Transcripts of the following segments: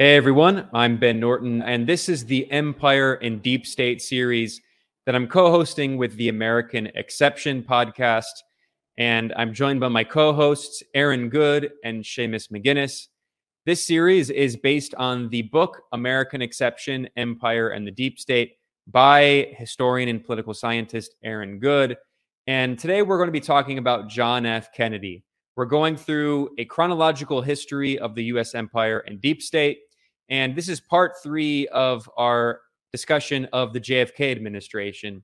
Hey everyone, I'm Ben Norton, and this is the Empire in Deep State series that I'm co-hosting with the American Exception podcast. And I'm joined by my co-hosts, Aaron Good and Seamus McGuinness. This series is based on the book, American Exception, Empire and the Deep State, by historian and political scientist Aaron Good. And today we're going to be talking about John F. Kennedy. We're going through a chronological history of the U.S. Empire and Deep State. And this is part three of our discussion of the JFK administration.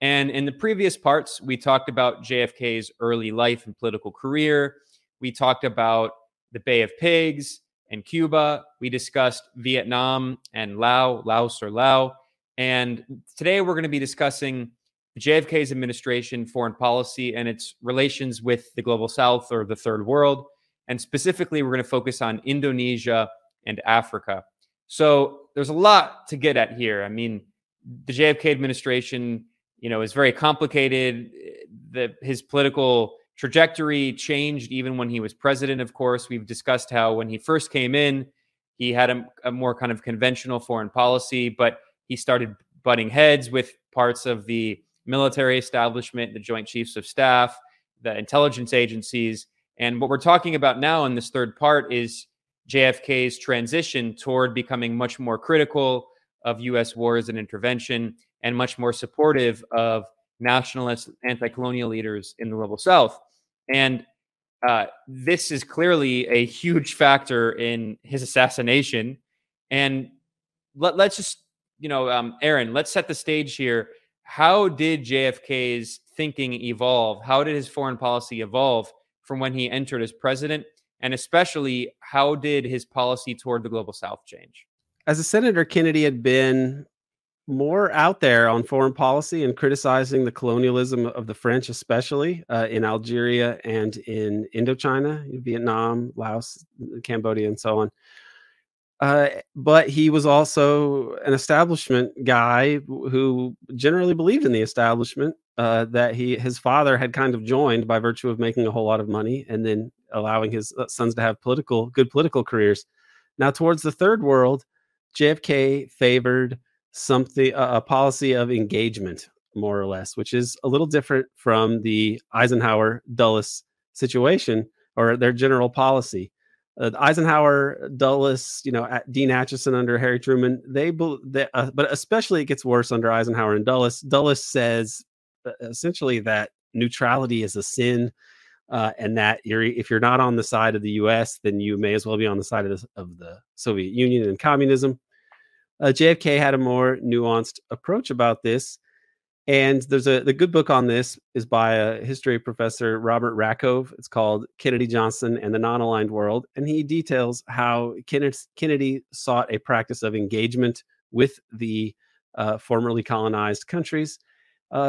And in the previous parts, we talked about JFK's early life and political career. We talked about the Bay of Pigs and Cuba. We discussed Vietnam and Laos. And today we're going to be discussing JFK's administration, foreign policy, and its relations with the Global South or the Third World. And specifically, we're going to focus on Indonesia and Africa. So there's a lot to get at here. I mean, the JFK administration, is very complicated. His political trajectory changed even when he was president, of course. We've discussed how when he first came in, he had a more kind of conventional foreign policy, but he started butting heads with parts of the military establishment, the Joint Chiefs of Staff, the intelligence agencies. And what we're talking about now in this third part is JFK's transition toward becoming much more critical of U.S. wars and intervention and much more supportive of nationalist anti-colonial leaders in the Global South. And this is clearly a huge factor in his assassination. And let's just, Aaron, let's set the stage here. How did JFK's thinking evolve? How did his foreign policy evolve from when he entered as president? And especially, how did his policy toward the Global South change? As a senator, Kennedy had been more out there on foreign policy and criticizing the colonialism of the French, especially in Algeria and in Indochina, Vietnam, Laos, Cambodia, and so on. But he was also an establishment guy who generally believed in the establishment that his father had kind of joined by virtue of making a whole lot of money and then allowing his sons to have good political careers. Now, towards the Third World, JFK favored a policy of engagement, more or less, which is a little different from the Eisenhower-Dulles situation or their general policy. Eisenhower-Dulles, Dean Acheson under Harry Truman, but especially it gets worse under Eisenhower and Dulles. Dulles says essentially that neutrality is a sin, and that if you're not on the side of the U.S., then you may as well be on the side of the Soviet Union and communism. JFK had a more nuanced approach about this. And there's the good book on this is by a history professor, Robert Rakove. It's called Kennedy, Johnson, and the Non-Aligned World. And he details how Kennedy sought a practice of engagement with the formerly colonized countries,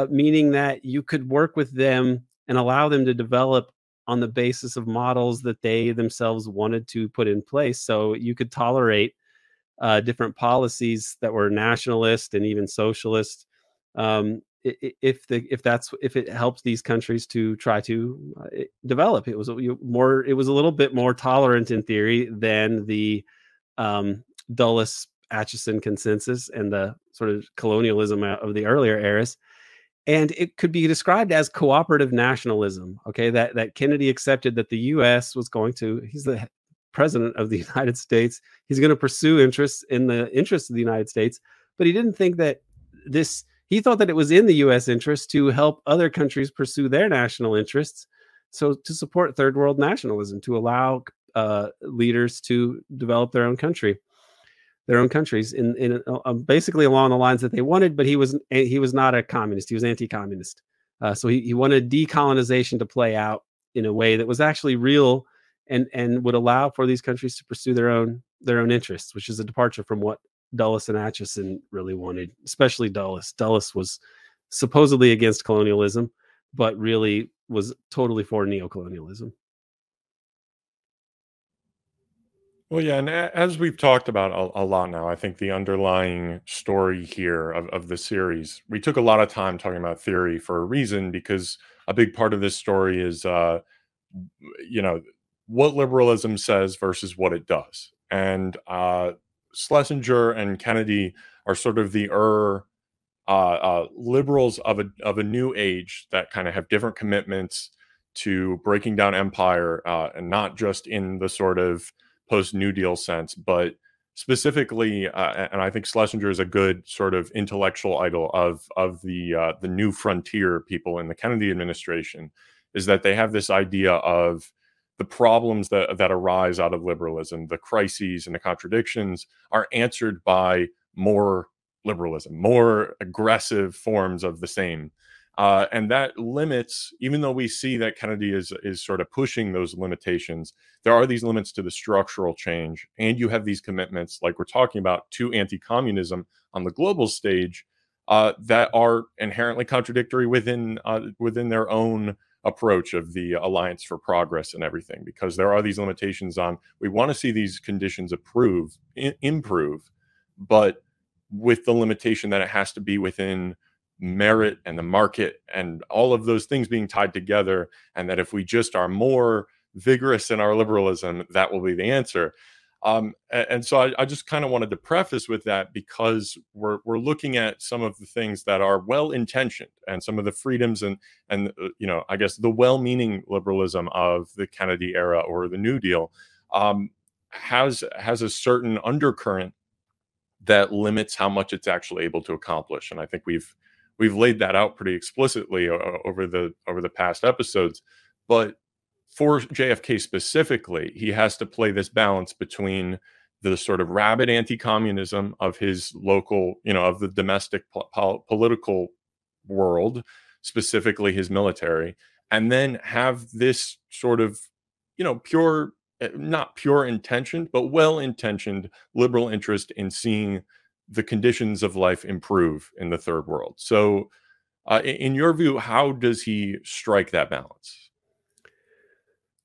meaning that you could work with them and allow them to develop on the basis of models that they themselves wanted to put in place. So you could tolerate different policies that were nationalist and even socialist, if it helps these countries to try to develop. It was a little bit more tolerant in theory than the Dulles-Acheson consensus and the sort of colonialism of the earlier eras. And it could be described as cooperative nationalism. Okay, that Kennedy accepted that the U.S. was going to. He's the president of the United States. He's going to pursue interests of the United States. But he didn't think that this. He thought that it was in the U.S. interest to help other countries pursue their national interests. So to support third world nationalism, to allow leaders to develop their own countries in basically along the lines that they wanted. But he was not a communist. He was anti-communist. So he wanted decolonization to play out in a way that was actually real and would allow for these countries to pursue their own interests, which is a departure from what Dulles and Acheson really wanted, especially Dulles. Dulles was supposedly against colonialism, but really was totally for neocolonialism. Well, yeah, and as we've talked about a lot now, I think the underlying story here of the series, we took a lot of time talking about theory for a reason, because a big part of this story is, what liberalism says versus what it does. And Schlesinger and Kennedy are sort of the liberals of a new age that kind of have different commitments to breaking down empire, and not just in the sort of post New Deal sense, but specifically, and I think Schlesinger is a good sort of intellectual idol of the new frontier people in the Kennedy administration, is that they have this idea of the problems that arise out of liberalism, the crises and the contradictions, are answered by more liberalism, more aggressive forms of the same. And that limits, even though we see that Kennedy is sort of pushing those limitations, there are these limits to the structural change. And you have these commitments, like we're talking about, to anti-communism on the global stage that are inherently contradictory within their own approach of the Alliance for Progress and everything, because there are these limitations on, we want to see these conditions improve, but with the limitation that it has to be within merit and the market and all of those things being tied together, and that if we just are more vigorous in our liberalism, that will be the answer. And so I just kind of wanted to preface with that, because we're looking at some of the things that are well-intentioned and some of the freedoms and I guess the well-meaning liberalism of the Kennedy era or the New Deal has a certain undercurrent that limits how much it's actually able to accomplish. And I think we've laid that out pretty explicitly over the past episodes, but for JFK specifically, he has to play this balance between the sort of rabid anti-communism of his local, of the domestic political world, specifically his military, and then have this sort of, pure, not pure intentioned, but well-intentioned liberal interest in seeing the conditions of life improve in the third world. So in your view, how does he strike that balance?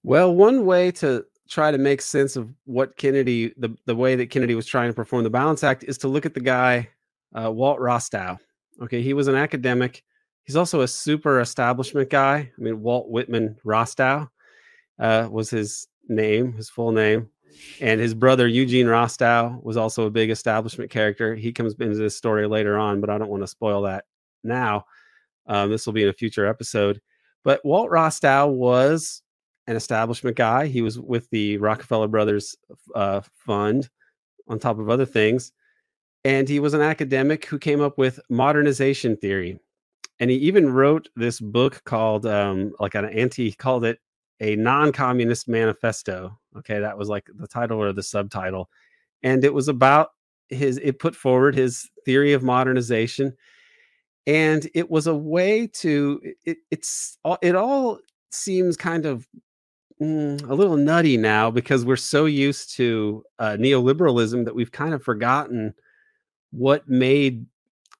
Well, one way to try to make sense of what Kennedy, the way that Kennedy was trying to perform the Balance Act, is to look at the guy, Walt Rostow. Okay, he was an academic. He's also a super establishment guy. I mean, Walt Whitman Rostow was his name, his full name. And his brother, Eugene Rostow, was also a big establishment character. He comes into this story later on, but I don't want to spoil that now. This will be in a future episode. But Walt Rostow was an establishment guy. He was with the Rockefeller Brothers Fund, on top of other things. And he was an academic who came up with modernization theory. And he even wrote this book called, he called it a non-communist manifesto. Okay, that was like the title or the subtitle. And it was about it put forward his theory of modernization. And it was a way to, it all seems kind of a little nutty now, because we're so used to neoliberalism that we've kind of forgotten what made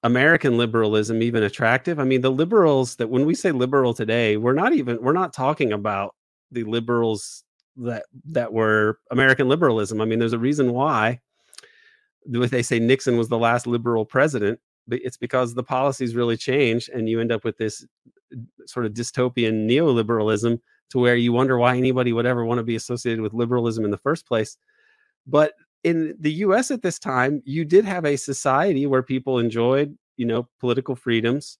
American liberalism even attractive. I mean, the liberals that, when we say liberal today, we're not talking about the liberals that were American liberalism. I mean, there's a reason why they say Nixon was the last liberal president, but it's because the policies really changed, and you end up with this sort of dystopian neoliberalism, to where you wonder why anybody would ever want to be associated with liberalism in the first place. But in the US at this time, you did have a society where people enjoyed, political freedoms,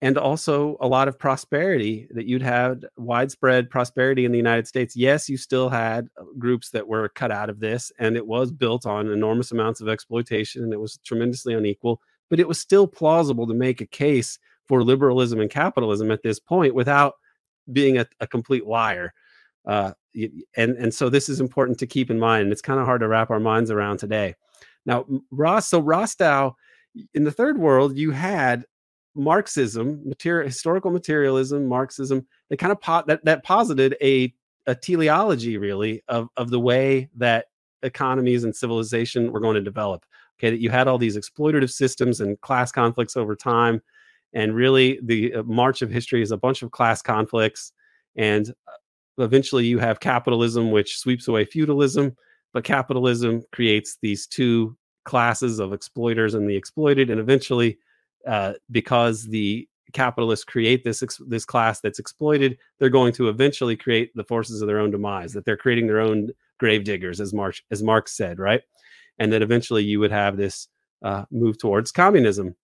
and also a lot of prosperity, that you'd had widespread prosperity in the United States. Yes, you still had groups that were cut out of this, and it was built on enormous amounts of exploitation, and it was tremendously unequal, but it was still plausible to make a case for liberalism and capitalism at this point without being a complete liar. And so this is important to keep in mind. It's kind of hard to wrap our minds around today. Now, Rostow, in the third world, you had Marxism, historical materialism, Marxism, that posited a teleology, really, of the way that economies and civilization were going to develop. Okay, that you had all these exploitative systems and class conflicts over time. And really, the march of history is a bunch of class conflicts. And eventually you have capitalism, which sweeps away feudalism. But capitalism creates these two classes of exploiters and the exploited. And eventually, because the capitalists create this class that's exploited, they're going to eventually create the forces of their own demise, that they're creating their own gravediggers, as Marx said, right? and that eventually you would have this move towards communism.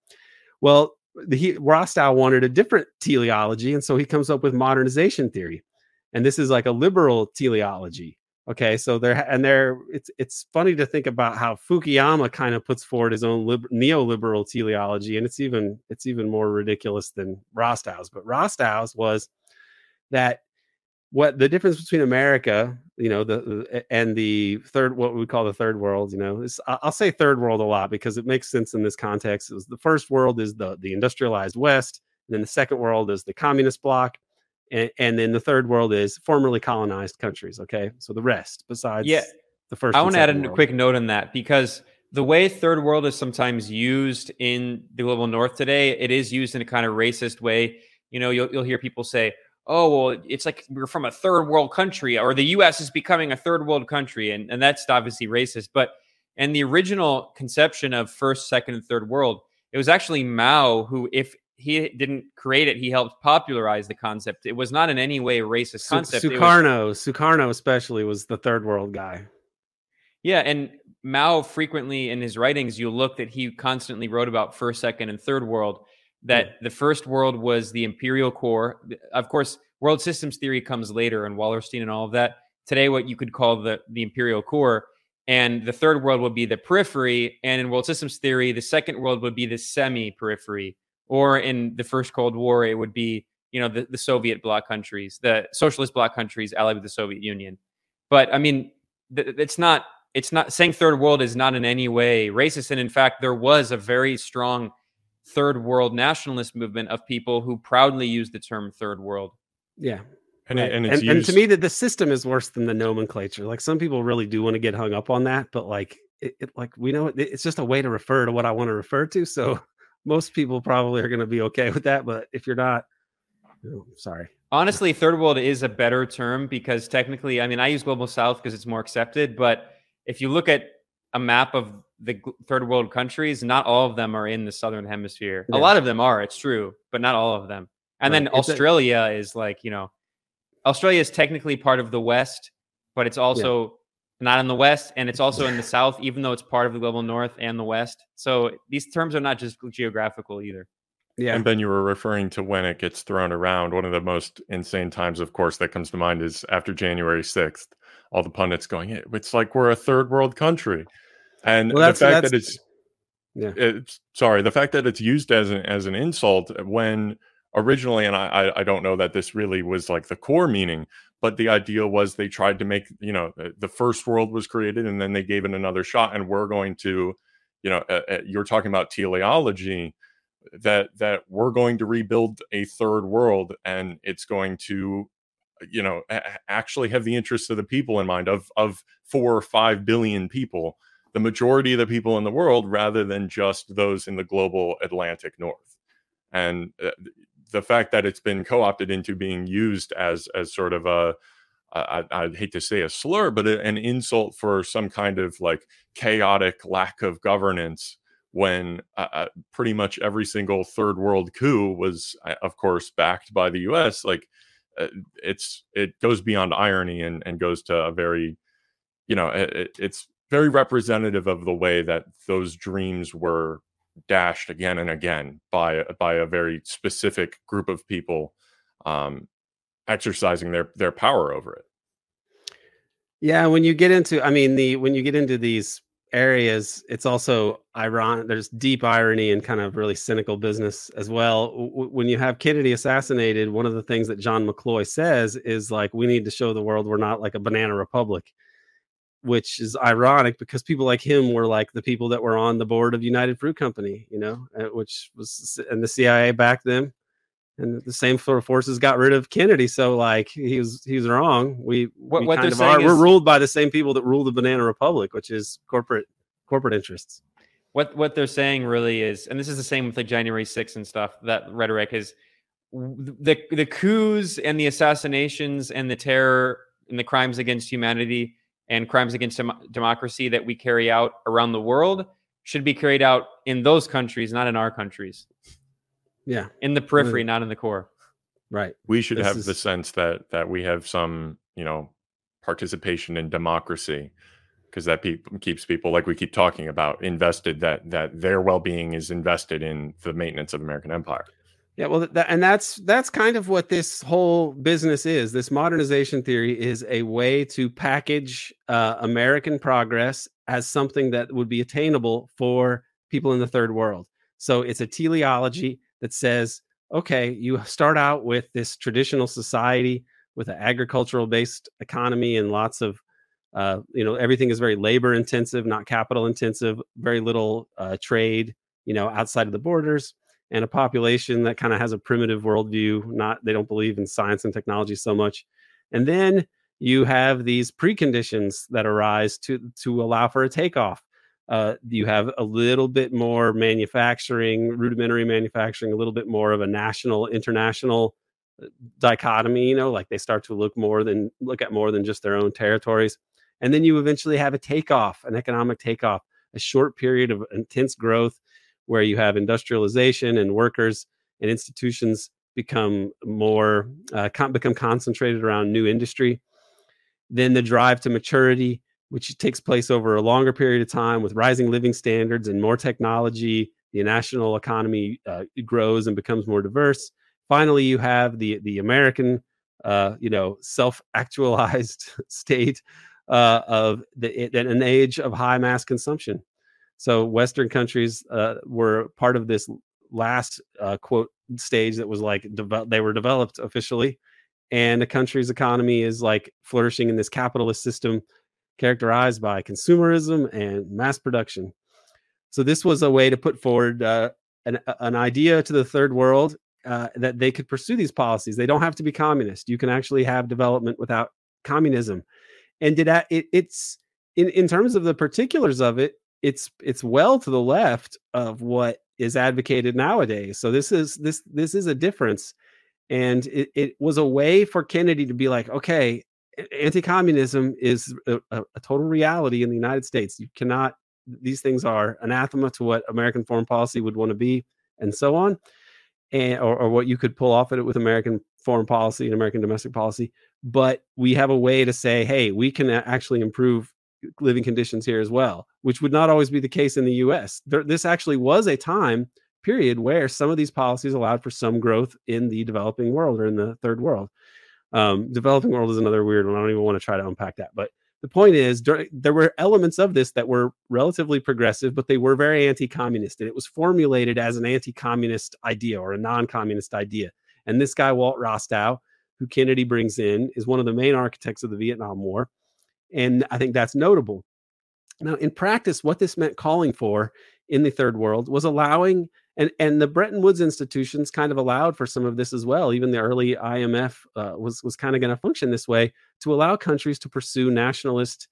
Well, Rostow wanted a different teleology, and so he comes up with modernization theory, and this is like a liberal teleology. Okay, so it's funny to think about how Fukuyama kind of puts forward his own neoliberal teleology, and it's even more ridiculous than Rostow's. But Rostow's was that what the difference between America, you know, the third world, you know, I'll say third world a lot because it makes sense in this context. It was the first world is the industrialized West, and then the second world is the communist bloc. And then the third world is formerly colonized countries. Okay, so the rest besides the first. I want to add a quick note on that, because the way third world is sometimes used in the global north today, it is used in a kind of racist way. You know, you'll hear people say, "Oh, well, it's like we're from a third world country," or the U.S. is becoming a third world country, and that's obviously racist. But and the original conception of first, second, and third world, it was actually Mao who, if he didn't create it, he helped popularize the concept. It was not in any way a racist concept. Sukarno especially was the third world guy. Yeah, and Mao frequently in his writings, you look that he constantly wrote about first, second, and third world, that the first world was the imperial core. Of course, world systems theory comes later and Wallerstein and all of that. Today, what you could call the imperial core, and the third world would be the periphery. And in world systems theory, the second world would be the semi-periphery. Or in the first Cold War, it would be, you know, the Soviet bloc countries, the socialist bloc countries allied with the Soviet Union. But I mean, it's not saying third world is not in any way racist. And in fact, there was a very strong third world nationalist movement of people who proudly used the term third world. Yeah. And, right. And to me, that the system is worse than the nomenclature. Like, some people really do want to get hung up on that, but like it's just a way to refer to what I want to refer to. So most people probably are going to be okay with that, but if you're not, sorry. Honestly, third world is a better term because technically, I mean, I use global south because it's more accepted, but if you look at a map of the third world countries, not all of them are in the southern hemisphere. Yeah. A lot of them are, it's true, but not all of them. And right. Then Australia is like, you know, Australia is technically part of the West, but it's also not in the West, and it's also in the South, even though it's part of the global North and the West. So these terms are not just geographical either. Yeah. And Ben, you were referring to when it gets thrown around. One of the most insane times, of course, that comes to mind is after January 6th, all the pundits going, it's like we're a third world country. And the fact that it's used as an insult when originally, and I don't know that this really was like the core meaning, but the idea was they tried to make, you know, the first world was created and then they gave it another shot. And we're going to, you know, you're talking about teleology, that we're going to rebuild a third world, and it's going to, you know, actually have the interests of the people in mind of 4 or 5 billion people, the majority of the people in the world, rather than just those in the global Atlantic North. And the fact that it's been co-opted into being used as sort of a, I'd hate to say a slur, but an insult for some kind of like chaotic lack of governance, when pretty much every single third world coup was, of course, backed by the U.S. Like it goes beyond irony and goes to a very, you know, it's very representative of the way that those dreams were dashed again and again by a very specific group of people exercising their power over it. Yeah, when you get into these areas, it's also ironic. There's deep irony and kind of really cynical business as well. When you have Kennedy assassinated, one of the things that John McCloy says is like, we need to show the world we're not like a banana republic. Which is ironic because people like him were like the people that were on the board of United Fruit Company, you know, which was, and the CIA backed them, and the same sort of forces got rid of Kennedy. So like he's wrong. We're ruled by the same people that rule the banana republic, which is corporate interests. What they're saying really is, and this is the same with like January 6th and stuff, that rhetoric is the coups and the assassinations and the terror and the crimes against humanity and crimes against democracy that we carry out around the world should be carried out in those countries, not in our countries. Yeah. In the periphery, not in the core. Right. We should have the sense that we have some, you know, participation in democracy, because that keeps people, like we keep talking about, invested, that their well-being is invested in the maintenance of American empire. Yeah, well, that's kind of what this whole business is. This modernization theory is a way to package American progress as something that would be attainable for people in the third world. So it's a teleology that says, okay, you start out with this traditional society with an agricultural-based economy and lots of, everything is very labor-intensive, not capital-intensive, very little trade, outside of the borders, and a population that kind of has a primitive worldview. They don't believe in science and technology so much. And then you have these preconditions that arise to allow for a takeoff. You have a little bit more manufacturing, rudimentary manufacturing, a little bit more of a national, international dichotomy, like they start to look at more than just their own territories. And then you eventually have a takeoff, an economic takeoff, a short period of intense growth where you have industrialization and workers and institutions become more become concentrated around new industry. Then the drive to maturity, which takes place over a longer period of time with rising living standards and more technology. The national economy grows and becomes more diverse. Finally, you have the American, self-actualized state an age of high mass consumption. So Western countries were part of this last quote stage that was they were developed officially, and a country's economy is flourishing in this capitalist system characterized by consumerism and mass production. So this was a way to put forward an idea to the third world that they could pursue these policies. They don't have to be communist. You can actually have development without communism. And it's in terms of the particulars of it, it's well to the left of what is advocated nowadays. So this is a difference. And it was a way for Kennedy to be like, okay, anti-communism is a total reality in the United States. You cannot, these things are anathema to what American foreign policy would want to be, and so on. And, or what you could pull off at it with American foreign policy and American domestic policy. But we have a way to say, hey, we can actually improve living conditions here as well, which would not always be the case in the U.S. This actually was a time period where some of these policies allowed for some growth in the developing world or in the third world. Developing world is another weird one. I don't even want to try to unpack that. But the point is, there were elements of this that were relatively progressive, but they were very anti-communist, and it was formulated as an anti-communist idea or a non-communist idea. And this guy, Walt Rostow, who Kennedy brings in, is one of the main architects of the Vietnam War. And I think that's notable. Now, in practice, what this meant calling for in the third world was allowing, and the Bretton Woods institutions kind of allowed for some of this as well. Even the early IMF was kind of going to function this way, to allow countries to pursue nationalist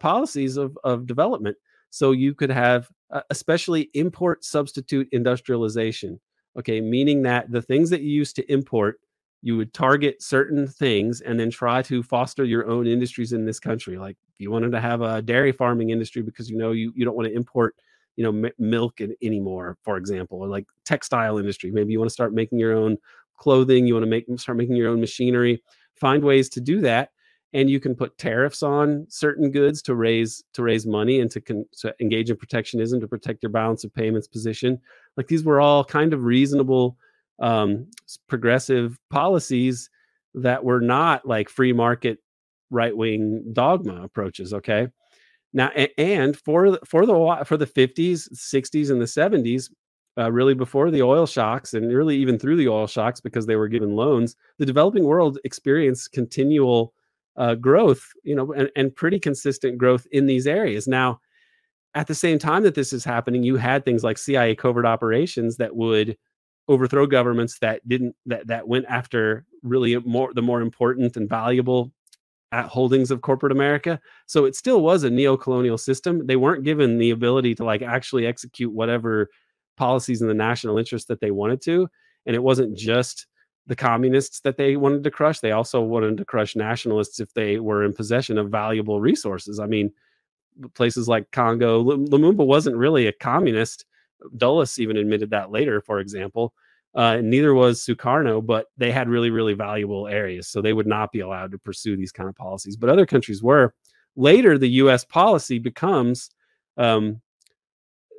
policies of development. So you could have especially import substitute industrialization, okay, meaning that the things that you used to import, you would target certain things and then try to foster your own industries in this country. Like if you wanted to have a dairy farming industry because, you don't want to import, milk anymore, for example, or like textile industry. Maybe you want to start making your own clothing. You want to start making your own machinery. Find ways to do that. And you can put tariffs on certain goods to raise money and to engage in protectionism, to protect your balance of payments position. Like these were all kind of reasonable progressive policies that were not like free market right-wing dogma approaches. Okay. Now, and for the 50s, 60s, and the 70s, really before the oil shocks and really even through the oil shocks, because they were given loans, the developing world experienced continual growth, and pretty consistent growth in these areas. Now, at the same time that this is happening, you had things like CIA covert operations that would overthrow governments that went after really the more important and valuable holdings of corporate America. So it still was a neo-colonial system. They weren't given the ability to actually execute whatever policies in the national interest that they wanted to. And it wasn't just the communists that they wanted to crush. They also wanted to crush nationalists if they were in possession of valuable resources. I mean, places like Congo, Lumumba wasn't really a communist. Dulles even admitted that later, for example, and neither was Sukarno, but they had really, really valuable areas. So they would not be allowed to pursue these kind of policies, but other countries were. Later, the U.S. policy becomes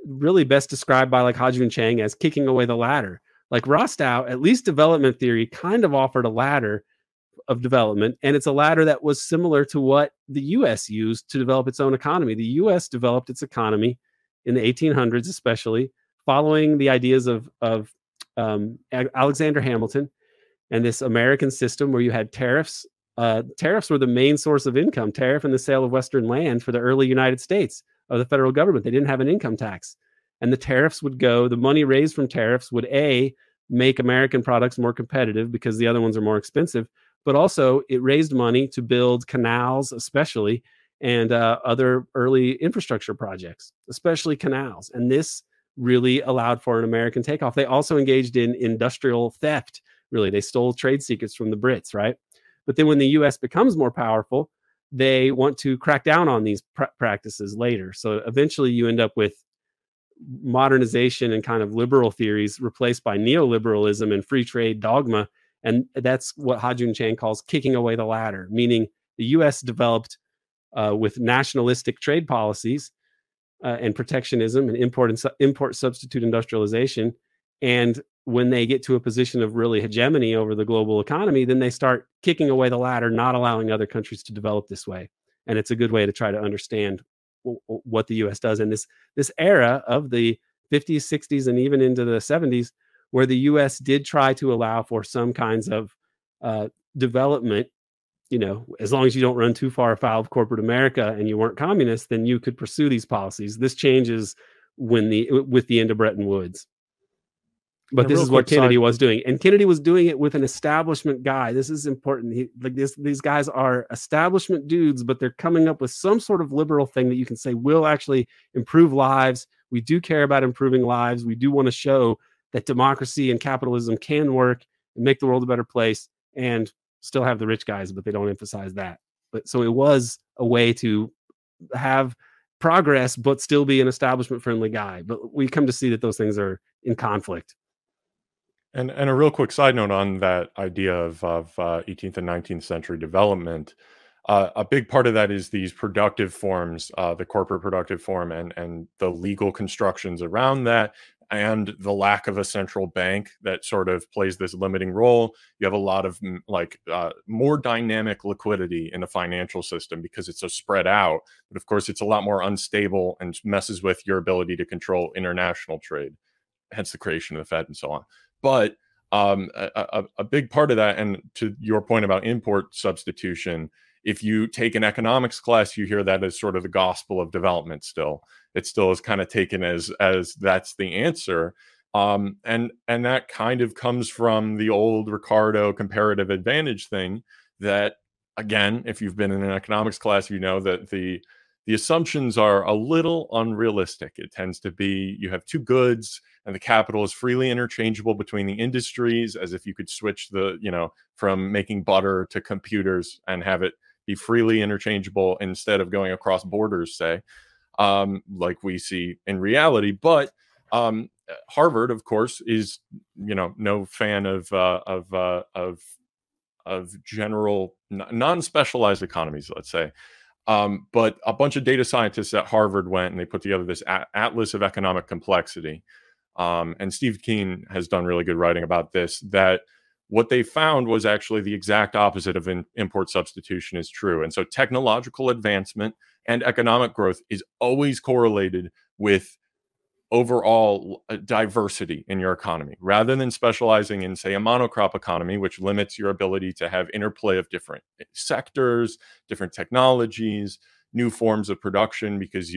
really best described by like Ha-Joon Chang as kicking away the ladder. Like Rostow, at least development theory, kind of offered a ladder of development, and it's a ladder that was similar to what the U.S. used to develop its own economy. The U.S. developed its economy in the 1800s, especially following the ideas of Alexander Hamilton and this American system where you had tariffs. Tariffs were the main source of income, tariff and the sale of Western land for the early United States of the federal government. They didn't have an income tax. And the tariffs would go, the money raised from tariffs would A, make American products more competitive because the other ones are more expensive, but also it raised money to build canals, especially, and other early infrastructure projects, especially canals. And this really allowed for an American takeoff. They also engaged in industrial theft, really. They stole trade secrets from the Brits, right? But then when the U.S. becomes more powerful, they want to crack down on these practices later. So eventually you end up with modernization and kind of liberal theories replaced by neoliberalism and free trade dogma. And that's what Ha-Joon Chang calls kicking away the ladder, meaning the U.S. developed with nationalistic trade policies and protectionism and import substitute industrialization. And when they get to a position of really hegemony over the global economy, then they start kicking away the ladder, not allowing other countries to develop this way. And it's a good way to try to understand what the U.S. does in this era of the 50s, 60s, and even into the 70s, where the U.S. did try to allow for some kinds of development. You know, as long as you don't run too far afoul of corporate America and you weren't communist, then you could pursue these policies. This changes with the end of Bretton Woods. But this is what Kennedy was doing. And Kennedy was doing it with an establishment guy. This is important. These guys are establishment dudes, but they're coming up with some sort of liberal thing that you can say will actually improve lives. We do care about improving lives. We do want to show that democracy and capitalism can work and make the world a better place, and still have the rich guys, but they don't emphasize that. But so it was a way to have progress, but still be an establishment-friendly guy. But we come to see that those things are in conflict. And a real quick side note on that idea of 18th and 19th century development. A big part of that is these productive forms, the corporate productive form and the legal constructions around that, and the lack of a central bank that sort of plays this limiting role. You have a lot of more dynamic liquidity in a financial system because it's so spread out. But of course, it's a lot more unstable and messes with your ability to control international trade, hence the creation of the Fed and so on. But a big part of that, and to your point about import substitution, if you take an economics class, you hear that as sort of the gospel of development still. It still is kind of taken as that's the answer. And that kind of comes from the old Ricardo comparative advantage thing that, again, if you've been in an economics class, you know that the assumptions are a little unrealistic. It tends to be you have two goods and the capital is freely interchangeable between the industries, as if you could switch from making butter to computers and have it be freely interchangeable instead of going across borders, say, like we see in reality. But Harvard, of course, is no fan of general non-specialized economies, let's say. But a bunch of data scientists at Harvard went and they put together this Atlas of Economic Complexity. And Steve Keen has done really good writing about this, that what they found was actually the exact opposite of import substitution is true. And so technological advancement and economic growth is always correlated with overall diversity in your economy, rather than specializing in, say, a monocrop economy, which limits your ability to have interplay of different sectors, different technologies, new forms of production, because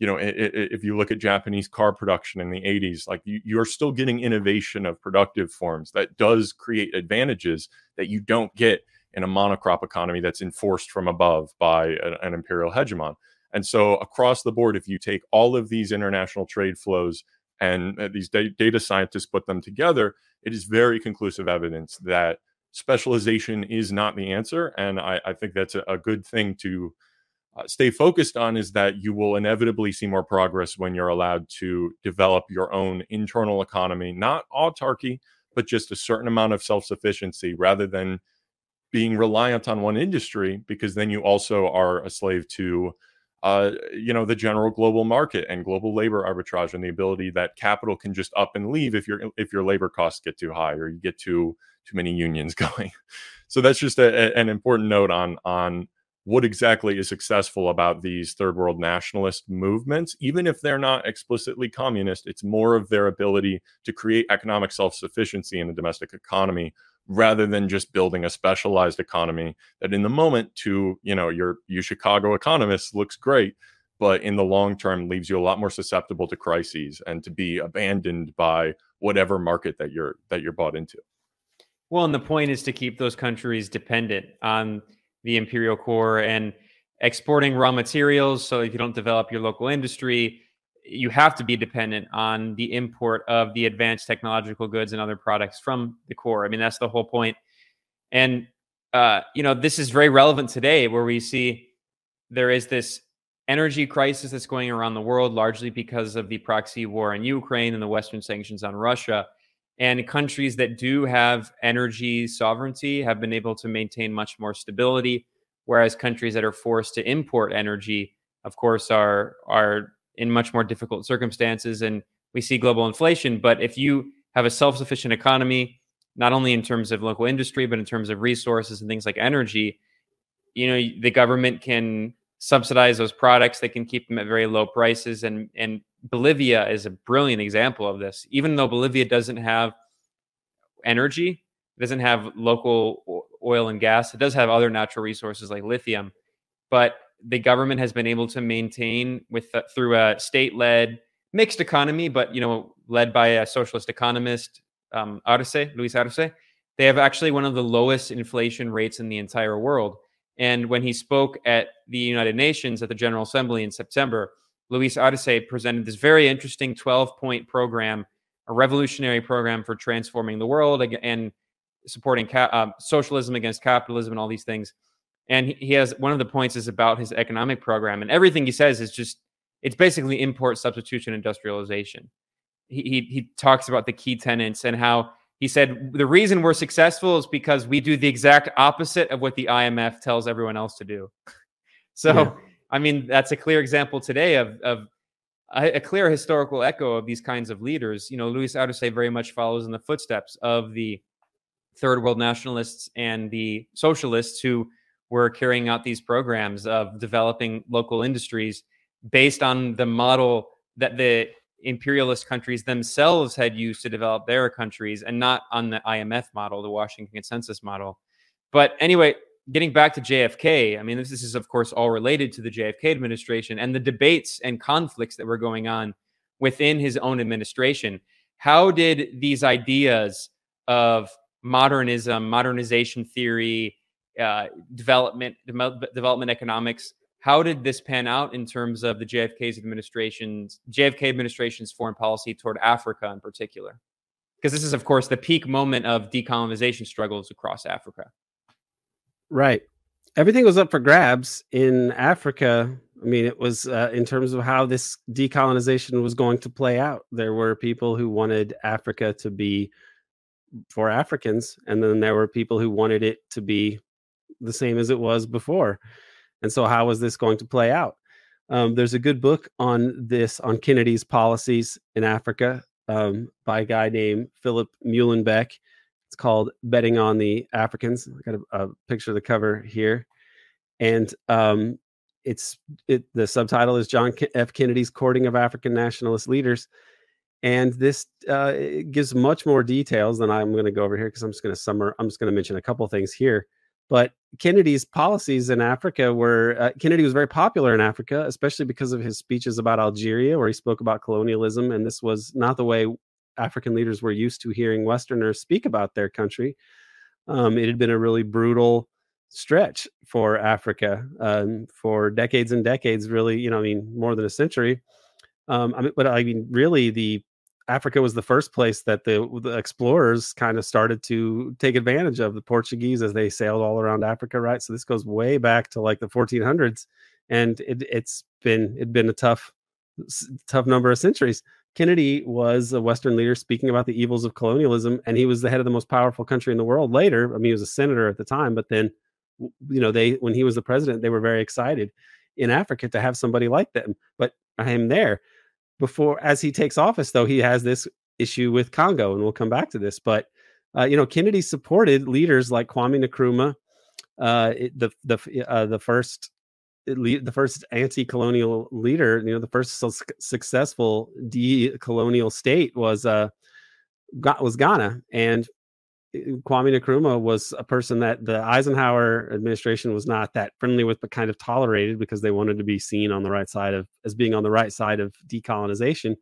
if you look at Japanese car production in the 80s, like you're still getting innovation of productive forms that does create advantages that you don't get in a monocrop economy that's enforced from above by an imperial hegemon. And so across the board, if you take all of these international trade flows and these data scientists put them together, it is very conclusive evidence that specialization is not the answer. And I think that's a good thing to stay focused on, is that you will inevitably see more progress when you're allowed to develop your own internal economy, not autarky, but just a certain amount of self-sufficiency, rather than being reliant on one industry, because then you also are a slave to, you know, the general global market and global labor arbitrage, and the ability that capital can just up and leave if your labor costs get too high or you get too many unions going. So that's just an important note on what exactly is successful about these third world nationalist movements. Even if they're not explicitly communist, it's more of their ability to create economic self-sufficiency in the domestic economy, rather than just building a specialized economy that in the moment to, you know, your Chicago economists looks great, but in the long term leaves you a lot more susceptible to crises and to be abandoned by whatever market that you're bought into. Well, and the point is to keep those countries dependent on the imperial core and exporting raw materials. So if you don't develop your local industry, you have to be dependent on the import of the advanced technological goods and other products from the core. I mean, that's the whole point. And, you know, this is very relevant today, where we see there is this energy crisis that's going around the world, largely because of the proxy war in Ukraine and the Western sanctions on Russia. And countries that do have energy sovereignty have been able to maintain much more stability, whereas countries that are forced to import energy, of course, are in much more difficult circumstances, and we see global inflation. But if you have a self-sufficient economy, not only in terms of local industry, but in terms of resources and things like energy, you know, the government can subsidize those products. They can keep them at very low prices. And Bolivia is a brilliant example of this. Even though Bolivia doesn't have energy, doesn't have local oil and gas, it does have other natural resources like lithium, but the government has been able to maintain through a state-led mixed economy, but, you know, led by a socialist economist, Luis Arce. They have actually one of the lowest inflation rates in the entire world. And when he spoke at the United Nations at the General Assembly in September, Luis Arce presented this very interesting 12-point program, a revolutionary program for transforming the world and supporting socialism against capitalism and all these things. And he has, one of the points is about his economic program, and everything he says is just, it's basically import substitution industrialization. He talks about the key tenets and how he said, the reason we're successful is because we do the exact opposite of what the IMF tells everyone else to do. So, yeah. I mean, that's a clear example today of a clear historical echo of these kinds of leaders. You know, Luis Arce very much follows in the footsteps of the third world nationalists and the socialists who were carrying out these programs of developing local industries based on the model that the imperialist countries themselves had used to develop their countries, and not on the IMF model, the Washington Consensus model. But anyway, getting back to JFK, I mean, this is, of course, all related to the JFK administration and the debates and conflicts that were going on within his own administration. How did these ideas of modernism, modernization theory, development economics, how did this pan out in terms of the JFK administration's foreign policy toward Africa in particular? Because this is, of course, the peak moment of decolonization struggles across Africa. Right. Everything was up for grabs in Africa. I mean, it was in terms of how this decolonization was going to play out. There were people who wanted Africa to be for Africans, and then there were people who wanted it to be the same as it was before. And so how was this going to play out? There's a good book on this, on Kennedy's policies in Africa, by a guy named Philip Muhlenbeck. It's called Betting on the Africans. I got a picture of the cover here. And the subtitle is John F. Kennedy's Courting of African Nationalist Leaders. And this gives much more details than I'm going to go over here, because I'm just going to mention a couple things here. But Kennedy's policies in Africa were, Kennedy was very popular in Africa, especially because of his speeches about Algeria, where he spoke about colonialism. And this was not the way African leaders were used to hearing Westerners speak about their country. It had been a really brutal stretch for Africa for decades and decades, really, you know, I mean, more than a century. Really, Africa was the first place that the explorers kind of started to take advantage of the Portuguese as they sailed all around Africa, right? So this goes way back to like the 1400s, and it's been a tough number of centuries Kennedy was a Western leader speaking about the evils of colonialism, and he was the head of the most powerful country in the world later. I mean, he was a senator at the time, but then, you know, they, when he was the president, they were very excited in Africa to have somebody like them. But I am there. Before, as he takes office, though, he has this issue with Congo, and we'll come back to this. But, you know, Kennedy supported leaders like Kwame Nkrumah, the first anti-colonial leader. You know, the first successful decolonial state was Ghana, and Kwame Nkrumah was a person that the Eisenhower administration was not that friendly with, but kind of tolerated because they wanted to be seen on the right side of, as being on the right side of decolonization.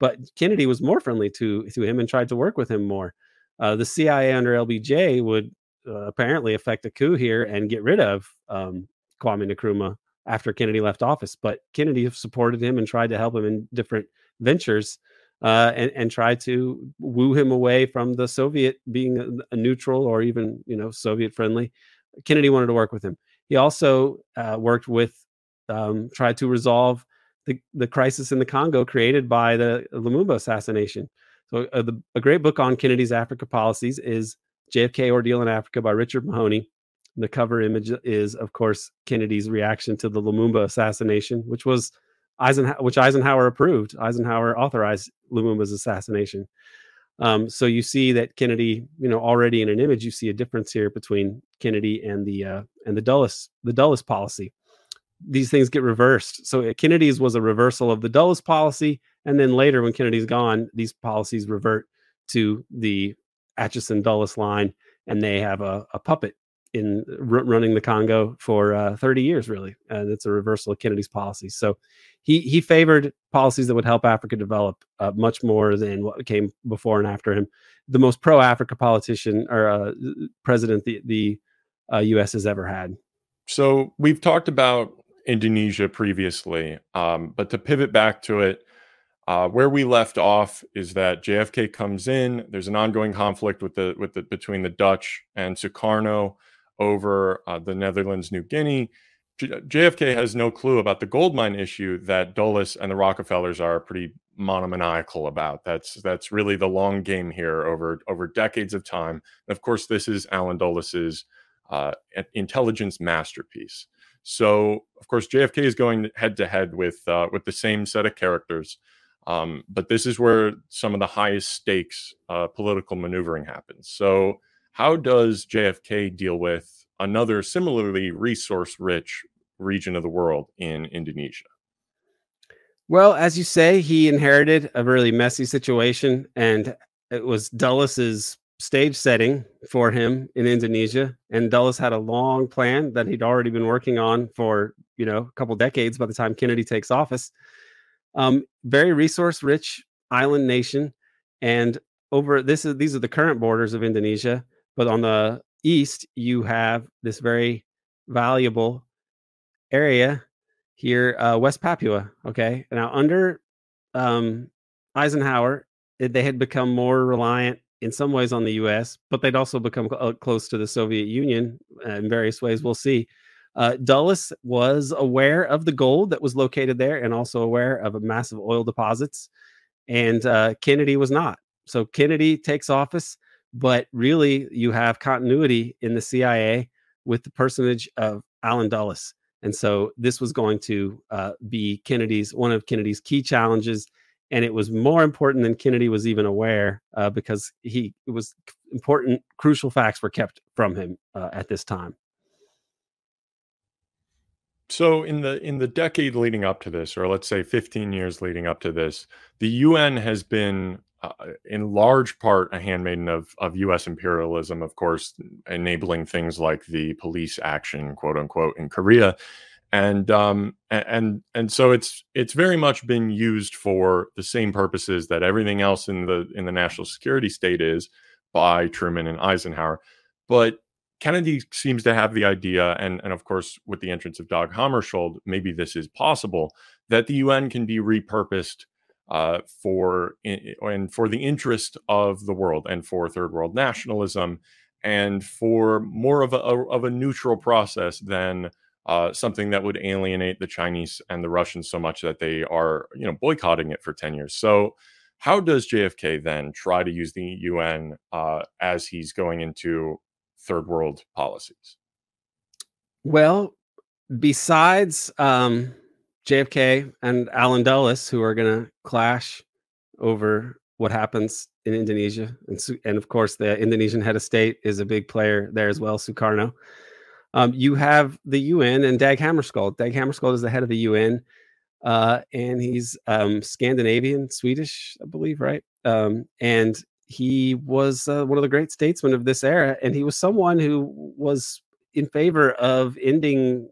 But Kennedy was more friendly to him and tried to work with him more. The CIA under LBJ would apparently effect a coup here and get rid of Kwame Nkrumah after Kennedy left office. But Kennedy supported him and tried to help him in different ventures. And try to woo him away from the Soviet being a neutral or even, you know, Soviet friendly. Kennedy wanted to work with him. He also worked with, tried to resolve the crisis in the Congo created by the Lumumba assassination. So a great book on Kennedy's Africa policies is JFK Ordeal in Africa by Richard Mahoney. The cover image is, of course, Kennedy's reaction to the Lumumba assassination, which was Eisenhower approved. Eisenhower authorized Lumumba's assassination. So you see that Kennedy, you know, already in an image, you see a difference here between Kennedy and the Dulles policy. These things get reversed. So Kennedy's was a reversal of the Dulles policy, and then later when Kennedy's gone, these policies revert to the Acheson-Dulles line, and they have a puppet in running the Congo for 30 years, really. And it's a reversal of Kennedy's policies. So he favored policies that would help Africa develop much more than what came before and after him. The most pro-Africa politician or president the U.S. has ever had. So we've talked about Indonesia previously, but to pivot back to it, where we left off is that JFK comes in. There's an ongoing conflict between the Dutch and Sukarno over the Netherlands, New Guinea. JFK has no clue about the gold mine issue that Dulles and the Rockefellers are pretty monomaniacal about. That's really the long game here over decades of time. And of course, this is Alan Dulles's intelligence masterpiece. So, of course, JFK is going head to head with the same set of characters. But this is where some of the highest stakes political maneuvering happens. So how does JFK deal with another similarly resource-rich region of the world in Indonesia? Well, as you say, he inherited a really messy situation, and it was Dulles's stage setting for him in Indonesia. And Dulles had a long plan that he'd already been working on for, you know, a couple decades by the time Kennedy takes office. Very resource-rich island nation, and these are the current borders of Indonesia. But on the east, you have this very valuable area here, West Papua. Okay. Now, under Eisenhower, they had become more reliant in some ways on the U.S., but they'd also become close to the Soviet Union in various ways. We'll see. Dulles was aware of the gold that was located there and also aware of massive oil deposits. And Kennedy was not. So Kennedy takes office. But really, you have continuity in the CIA with the personage of Alan Dulles. And so this was going to be one of Kennedy's key challenges. And it was more important than Kennedy was even aware because it was important, crucial facts were kept from him at this time. So in the decade leading up to this, or let's say 15 years leading up to this, the UN has been in large part a handmaiden of U.S. imperialism, of course, enabling things like the police action, quote unquote, in Korea. And so it's very much been used for the same purposes that everything else in the national security state is by Truman and Eisenhower. But Kennedy seems to have the idea, and of course, with the entrance of Dag Hammarskjöld, maybe this is possible, that the UN can be repurposed for the interest of the world and for third world nationalism and for more of a neutral process than something that would alienate the Chinese and the Russians so much that they are boycotting it for 10 years. So How does JFK then try to use the UN as he's going into third world policies? Well, besides JFK and Alan Dulles, who are going to clash over what happens in Indonesia, and of course the Indonesian head of state is a big player there as well, Sukarno. You have the UN and Dag Hammarskjöld. Dag Hammarskjöld is the head of the UN, and he's Scandinavian, Swedish, I believe, right? And he was one of the great statesmen of this era, and he was someone who was in favor of ending,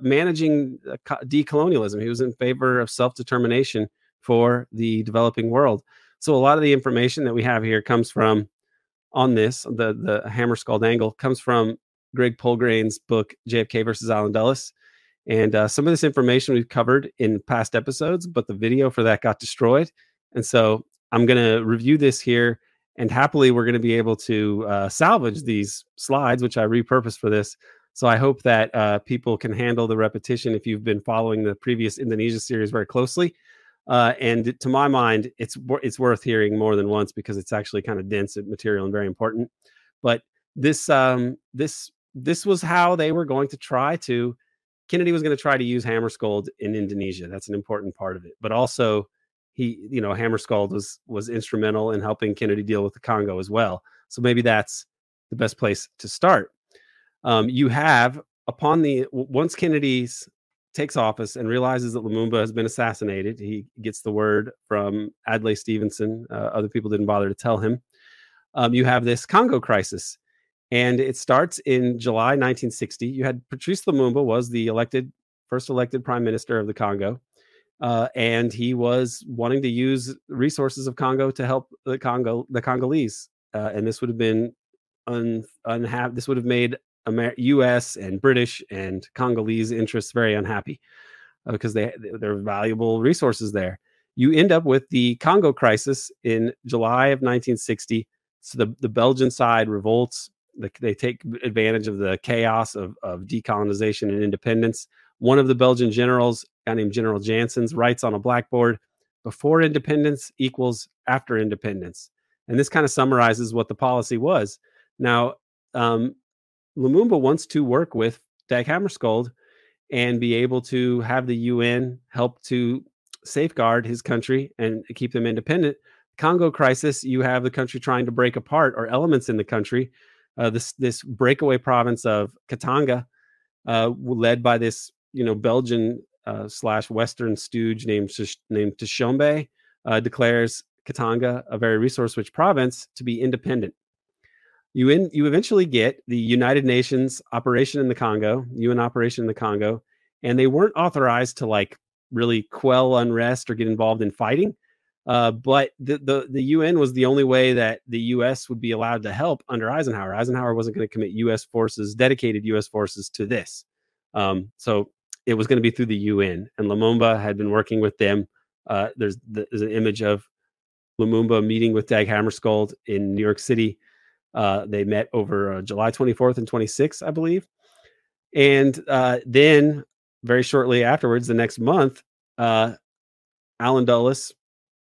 managing decolonialism. He was in favor of self-determination for the developing world. So a lot of the information that we have here comes from, on this, the Hammarskjöld angle, comes from Greg Polgrain's book, JFK versus Alan Dulles. And some of this information we've covered in past episodes, but the video for that got destroyed. And so I'm going to review this here. And happily, we're going to be able to salvage these slides, which I repurposed for this. So I hope that people can handle the repetition if you've been following the previous Indonesia series very closely. And to my mind, it's worth hearing more than once because it's actually kind of dense material and very important. But this was how they were going to try to. Kennedy was going to try to use Hammarskjöld in Indonesia. That's an important part of it. But also, he, you know, Hammarskjöld was instrumental in helping Kennedy deal with the Congo as well. So maybe that's the best place to start. You have once Kennedy's takes office and realizes that Lumumba has been assassinated. He gets the word from Adlai Stevenson. Other people didn't bother to tell him. You have this Congo crisis, and it starts in July 1960. You had Patrice Lumumba was the first elected prime minister of the Congo, and he was wanting to use resources of Congo to help the Congolese, and this would have been this would have made U.S. and British and Congolese interests very unhappy because they're valuable resources there. You end up with the Congo crisis in July of 1960. So the Belgian side revolts. They take advantage of the chaos of decolonization and independence. One of the Belgian generals, a guy named General Janssens, writes on a blackboard, "Before independence equals after independence." And this kind of summarizes what the policy was. Now, Lumumba wants to work with Dag Hammarskjöld and be able to have the UN help to safeguard his country and keep them independent. Congo crisis, you have the country trying to break apart, or elements in the country. This breakaway province of Katanga, led by this Belgian / Western stooge named Tshombe, declares Katanga, a very resource-rich province, to be independent. You eventually get the United Nations operation in the Congo, UN operation in the Congo, and they weren't authorized to really quell unrest or get involved in fighting. But the UN was the only way that the U.S. would be allowed to help under Eisenhower. Eisenhower wasn't going to commit U.S. forces, dedicated U.S. forces to this. So it was going to be through the UN. And Lumumba had been working with them. There's an image of Lumumba meeting with Dag Hammarskjöld in New York City. They met over July 24th and 26th, I believe. And then very shortly afterwards, the next month, Alan Dulles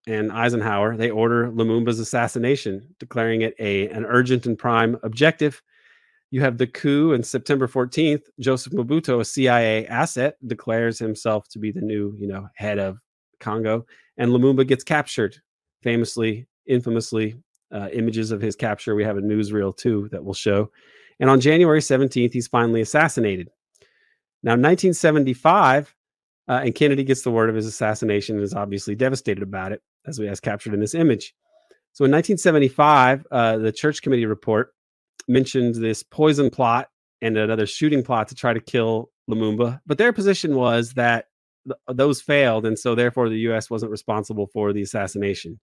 and Eisenhower, they order Lumumba's assassination, declaring it an urgent and prime objective. You have the coup on September 14th. Joseph Mobutu, a CIA asset, declares himself to be the new head of Congo. And Lumumba gets captured, famously, infamously. Images of his capture. We have a newsreel too that we'll show. And on January 17th, he's finally assassinated. Now, 1975, and Kennedy gets the word of his assassination and is obviously devastated about it, as captured in this image. So in 1975, the Church Committee report mentioned this poison plot and another shooting plot to try to kill Lumumba. But their position was that those failed, and so therefore the U.S. wasn't responsible for the assassination.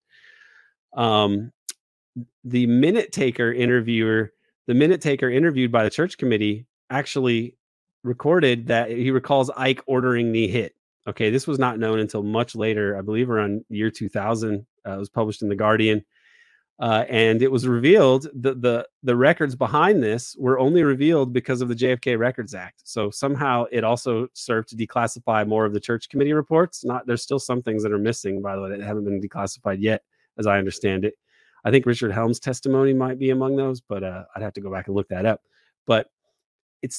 The minute taker interviewed by the Church Committee actually recorded that he recalls Ike ordering the hit. Okay, this was not known until much later, I believe around year 2000. It was published in The Guardian. And it was revealed that the records behind this were only revealed because of the JFK Records Act. So somehow it also served to declassify more of the Church Committee reports. There's still some things that are missing, by the way, that haven't been declassified yet. as I understand it. I think Richard Helm's testimony might be among those, but I'd have to go back and look that up. But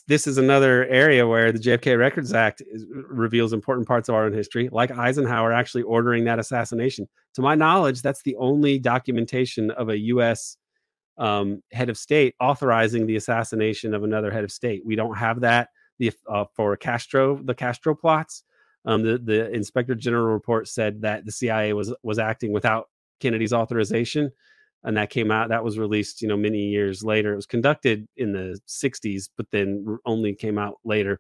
this is another area where the JFK Records Act reveals important parts of our own history, like Eisenhower actually ordering that assassination. To my knowledge, that's the only documentation of a U.S. head of state authorizing the assassination of another head of state. We don't have that for Castro, the Castro plots. The Inspector General report said that the CIA was acting without Kennedy's authorization, and that came out. That was released, many years later. It was conducted in the 60s, but then only came out later.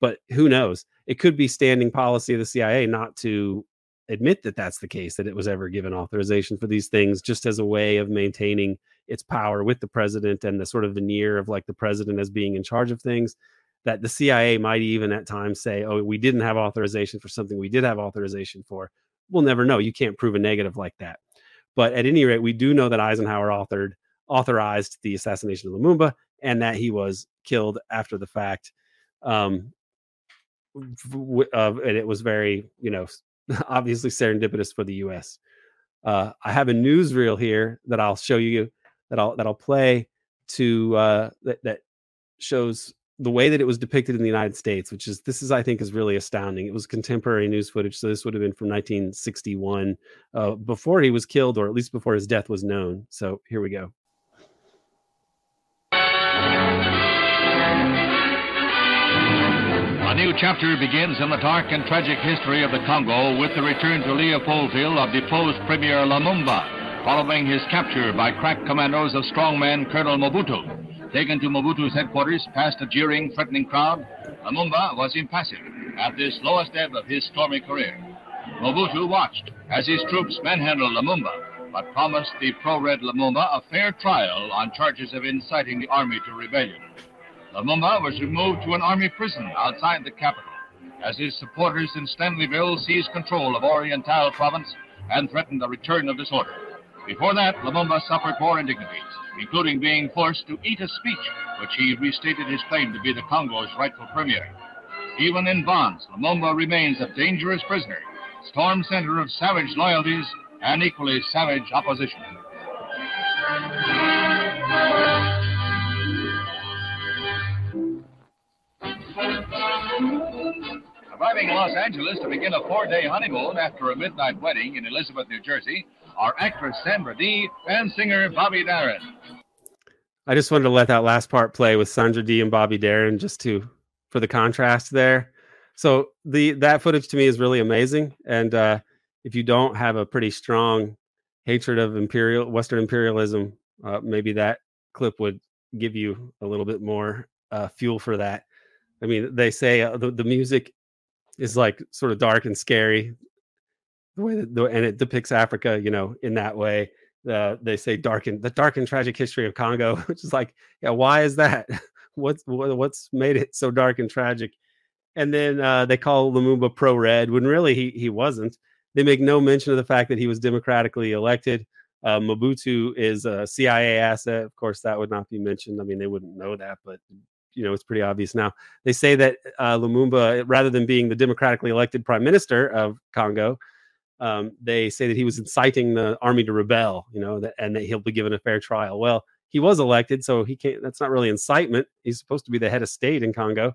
But who knows? It could be standing policy of the CIA not to admit that that's the case, that it was ever given authorization for these things, just as a way of maintaining its power with the president and the sort of veneer of like the president as being in charge of things. That the CIA might even at times say, oh, we didn't have authorization for something we did have authorization for. We'll never know. You can't prove a negative like that. But at any rate, we do know that Eisenhower authorized the assassination of Lumumba, and that he was killed after the fact. And it was very, obviously serendipitous for the U.S. I have a newsreel here that I'll show you, that I'll play to that shows the way that it was depicted in the United States, which is, I think, is really astounding. It was contemporary news footage. So this would have been from 1961, before he was killed, or at least before his death was known. So here we go. A new chapter begins in the dark and tragic history of the Congo with the return to Leopoldville of deposed Premier Lumumba, following his capture by crack commandos of strongman Colonel Mobutu. Taken to Mobutu's headquarters, past a jeering, threatening crowd, Lumumba was impassive at this lowest ebb of his stormy career. Mobutu watched as his troops manhandled Lumumba, but promised the pro-red Lumumba a fair trial on charges of inciting the army to rebellion. Lumumba was removed to an army prison outside the capital as his supporters in Stanleyville seized control of Oriental province and threatened the return of disorder. Before that, Lumumba suffered more indignities, including being forced to eat a speech, which he restated his claim to be the Congo's rightful premier. Even in bonds, Lumumba remains a dangerous prisoner, storm center of savage loyalties and equally savage opposition. Arriving in Los Angeles to begin a 4-day honeymoon after a midnight wedding in Elizabeth, New Jersey, our actress Sandra Dee and singer Bobby Darin. I just wanted to let that last part play with Sandra Dee and Bobby Darin just for the contrast there. So that footage to me is really amazing. And if you don't have a pretty strong hatred of Western imperialism, maybe that clip would give you a little bit more fuel for that. I mean, they say the music is like sort of dark and scary. The way that, and it depicts Africa, in that way. They say dark and tragic history of Congo, which is like, yeah, why is that? What's made it so dark and tragic? And then they call Lumumba pro-red when really he wasn't. They make no mention of the fact that he was democratically elected. Mobutu is a CIA asset. Of course, that would not be mentioned. I mean, they wouldn't know that, but it's pretty obvious now. They say that Lumumba, rather than being the democratically elected prime minister of Congo, they say that he was inciting the army to rebel, and that he'll be given a fair trial. Well, he was elected, so he can't. That's not really incitement. He's supposed to be the head of state in Congo,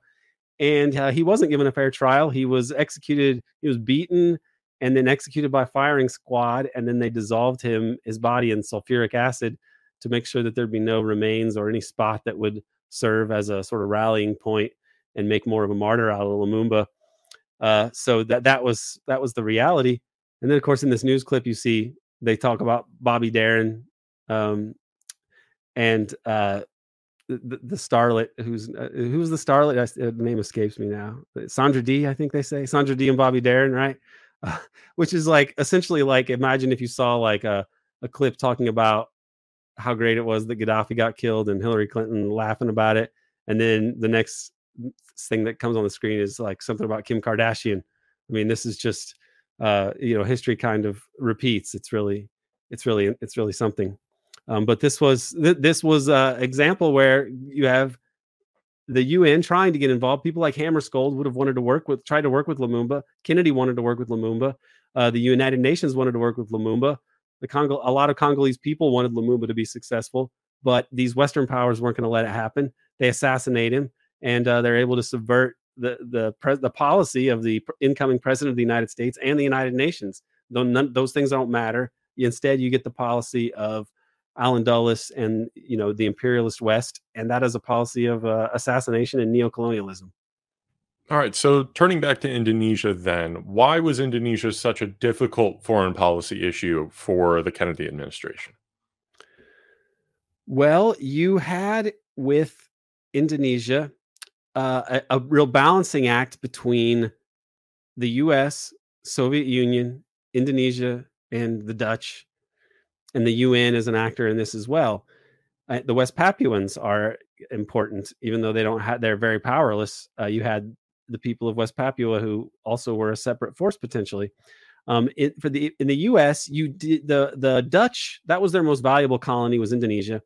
and he wasn't given a fair trial. He was executed. He was beaten, and then executed by firing squad. And then they dissolved his body in sulfuric acid to make sure that there'd be no remains or any spot that would serve as a sort of rallying point and make more of a martyr out of Lumumba. So that was the reality. And then, of course, in this news clip, you see they talk about Bobby Darin and the starlet who's the starlet. The name escapes me now. Sandra Dee, I think they say Sandra Dee and Bobby Darin. Right. Which is like essentially like imagine if you saw like a clip talking about how great it was that Gaddafi got killed and Hillary Clinton laughing about it. And then the next thing that comes on the screen is like something about Kim Kardashian. I mean, this is just. History kind of repeats. It's really something. But this was an example where you have the UN trying to get involved. People like Hammarskjöld would have wanted to try to work with Lumumba. Kennedy wanted to work with Lumumba. The United Nations wanted to work with Lumumba. a lot of Congolese people wanted Lumumba to be successful, but these Western powers weren't going to let it happen. They assassinate him, and they're able to subvert the policy of the incoming president of the United States and the United Nations. Though those things don't matter. Instead, you get the policy of Alan Dulles and the imperialist West, and that is a policy of assassination and neocolonialism. All right, so turning back to Indonesia then, why was Indonesia such a difficult foreign policy issue for the Kennedy administration? Well, you had with Indonesia a real balancing act between the U.S., Soviet Union, Indonesia, and the Dutch, and the UN is an actor in this as well. The West Papuans are important, even though they're very powerless. You had the people of West Papua, who also were a separate force potentially. In the U.S., you did the Dutch. That was their most valuable colony, was Indonesia,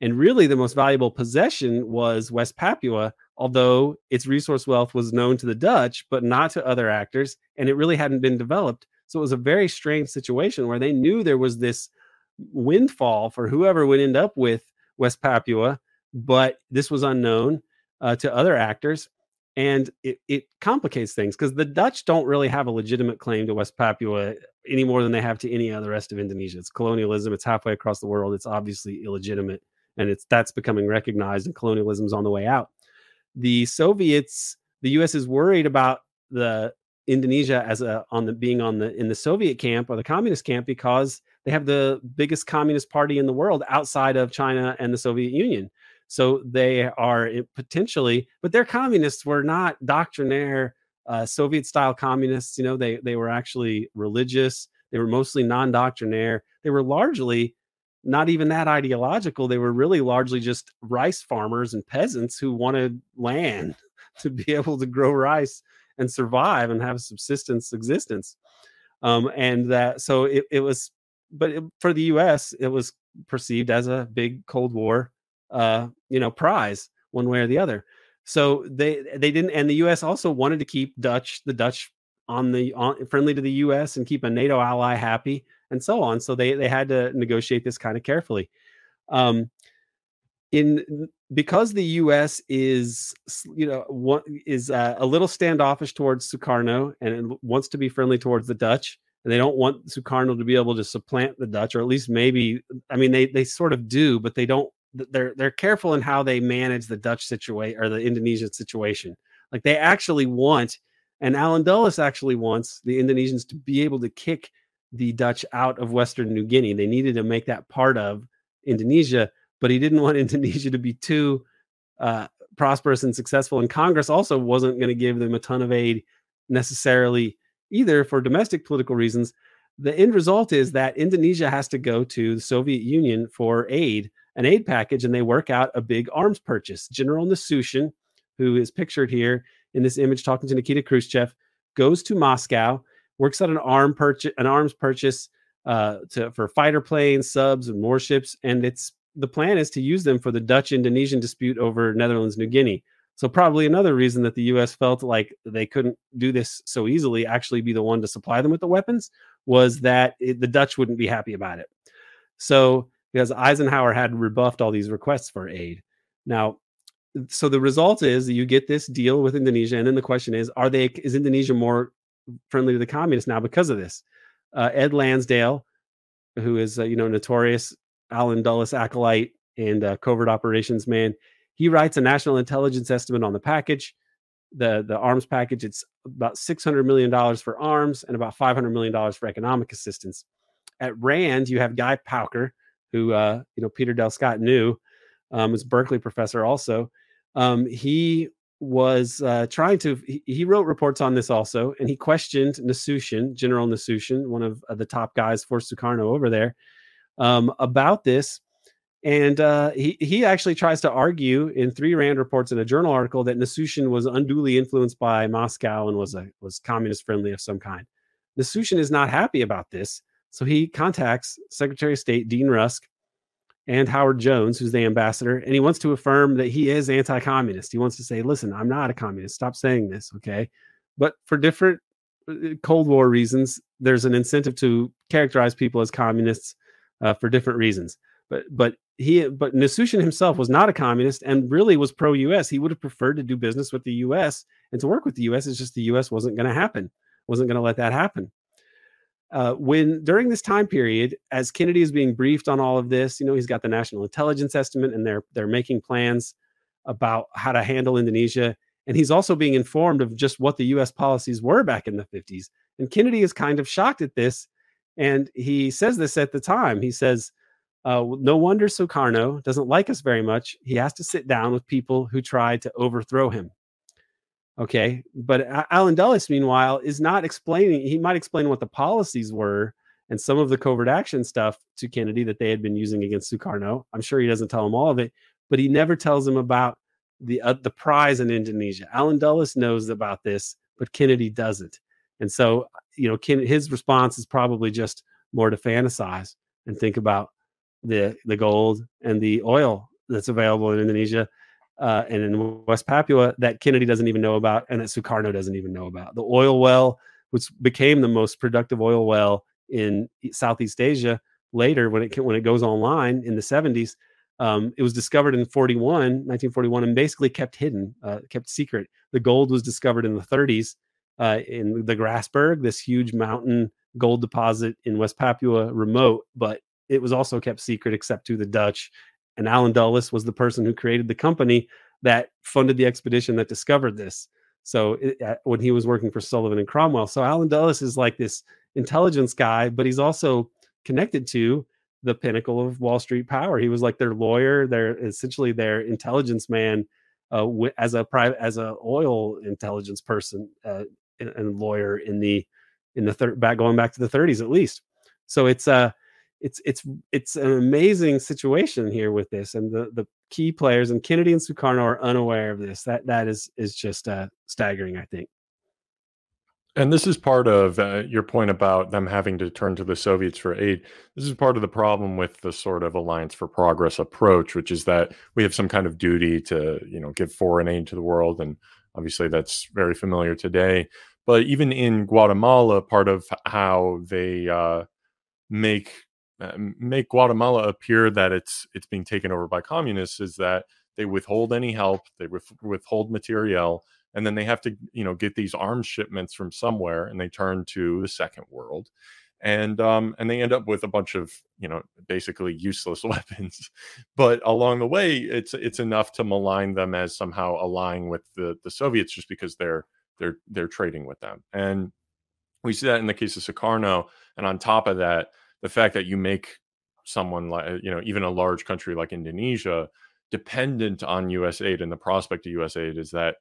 and really the most valuable possession was West Papua. Although its resource wealth was known to the Dutch, but not to other actors, and it really hadn't been developed. So it was a very strange situation where they knew there was this windfall for whoever would end up with West Papua, but this was unknown to other actors. And it complicates things because the Dutch don't really have a legitimate claim to West Papua any more than they have to any other rest of Indonesia. It's colonialism. It's halfway across the world. It's obviously illegitimate, and that's becoming recognized, and colonialism's on the way out. The Soviets, the U.S. is worried about the Indonesia as being in the Soviet camp or the communist camp because they have the biggest communist party in the world outside of China and the Soviet Union. So they are potentially, but their communists were not doctrinaire, Soviet-style communists. They were actually religious. They were mostly non-doctrinaire. They were largely not even that ideological. They were really largely just rice farmers and peasants who wanted land to be able to grow rice and survive and have a subsistence existence. For the U.S., it was perceived as a big Cold War prize one way or the other. So they didn't, and the U.S. also wanted to keep the Dutch on friendly to the U.S. and keep a NATO ally happy and so on. So they had to negotiate this kind of carefully. Because the U.S. is a little standoffish towards Sukarno and it wants to be friendly towards the Dutch, and they don't want Sukarno to be able to supplant the Dutch, or at least maybe, I mean, they sort of do, but they don't. They're careful in how they manage the Dutch situation or the Indonesian situation. Like they actually want, and Alan Dulles actually wants the Indonesians to be able to kick the Dutch out of Western New Guinea. They needed to make that part of Indonesia, but he didn't want Indonesia to be too prosperous and successful. And Congress also wasn't going to give them a ton of aid necessarily either for domestic political reasons. The end result is that Indonesia has to go to the Soviet Union for aid, an aid package, and they work out a big arms purchase. General Nasution, who is pictured here in this image talking to Nikita Khrushchev, goes to Moscow, works out an arms purchase for fighter planes, subs, and warships, and the plan is to use them for the Dutch-Indonesian dispute over Netherlands, New Guinea. So probably another reason that the U.S. felt like they couldn't do this so easily, actually be the one to supply them with the weapons, was that the Dutch wouldn't be happy about it. So because Eisenhower had rebuffed all these requests for aid. Now, so the result is that you get this deal with Indonesia, and then the question is, is Indonesia more friendly to the communists now because of this? Ed Lansdale, who is notorious Alan Dulles acolyte and covert operations man, he writes a national intelligence estimate on the package, the arms package. It's about $600 million for arms and about $500 million for economic assistance. At RAND, you have Guy Powker, who Peter Del Scott knew, was a Berkeley professor also. He was he wrote reports on this also, and he questioned Nasution, General Nasution, one of the top guys for Sukarno over there, about this. And he actually tries to argue in three RAND reports and a journal article that Nasution was unduly influenced by Moscow and was communist friendly of some kind. Nasution is not happy about this. So he contacts Secretary of State Dean Rusk and Howard Jones, who's the ambassador, and he wants to affirm that he is anti-communist. He wants to say, listen, I'm not a communist. Stop saying this, okay? But for different Cold War reasons, there's an incentive to characterize people as communists for different reasons. But Nasution himself was not a communist and really was pro-U.S. He would have preferred to do business with the U.S. and to work with the U.S. It's just the U.S. wasn't going to happen, wasn't going to let that happen. During this time period, as Kennedy is being briefed on all of this, he's got the National Intelligence Estimate, and they're making plans about how to handle Indonesia. And he's also being informed of just what the U.S. policies were back in the 50s. And Kennedy is kind of shocked at this. And he says this at the time. He says, no wonder Sukarno doesn't like us very much. He has to sit down with people who tried to overthrow him. Okay, but Alan Dulles, meanwhile, is not explaining. He might explain what the policies were and some of the covert action stuff to Kennedy that they had been using against Sukarno. I'm sure he doesn't tell him all of it, but he never tells him about the prize in Indonesia. Alan Dulles knows about this, but Kennedy doesn't. And so, his response is probably just more to fantasize and think about the gold and the oil that's available in Indonesia and in West Papua that Kennedy doesn't even know about and that Sukarno doesn't even know about. The oil well, which became the most productive oil well in Southeast Asia later when it goes online in the 70s, it was discovered in 1941, and basically kept hidden, kept secret. The gold was discovered in the 30s in the Grasberg, this huge mountain gold deposit in West Papua, remote, but it was also kept secret except to the Dutch. And Alan Dulles was the person who created the company that funded the expedition that discovered this. So when he was working for Sullivan and Cromwell. So Alan Dulles is like this intelligence guy, but he's also connected to the pinnacle of Wall Street power. He was like their lawyer, essentially their intelligence man, as a oil intelligence person and lawyer going back to the 30s at least. So it's an amazing situation here with this, and the key players and Kennedy and Sukarno are unaware of this. That is just staggering, I think. And this is part of your point about them having to turn to the Soviets for aid. This is part of the problem with the sort of Alliance for Progress approach, which is that we have some kind of duty to, give foreign aid to the world. And obviously that's very familiar today. But even in Guatemala, part of how they make Guatemala appear that it's being taken over by communists is that they withhold any help, they withhold materiel, and then they have to, get these arms shipments from somewhere, and they turn to the second world, and they end up with a bunch of, basically useless weapons. But along the way, it's enough to malign them as somehow allying with the Soviets just because they're trading with them, and we see that in the case of Sukarno. And on top of that, the fact that you make someone like, even a large country like Indonesia dependent on U.S. aid, and the prospect of U.S. aid is that,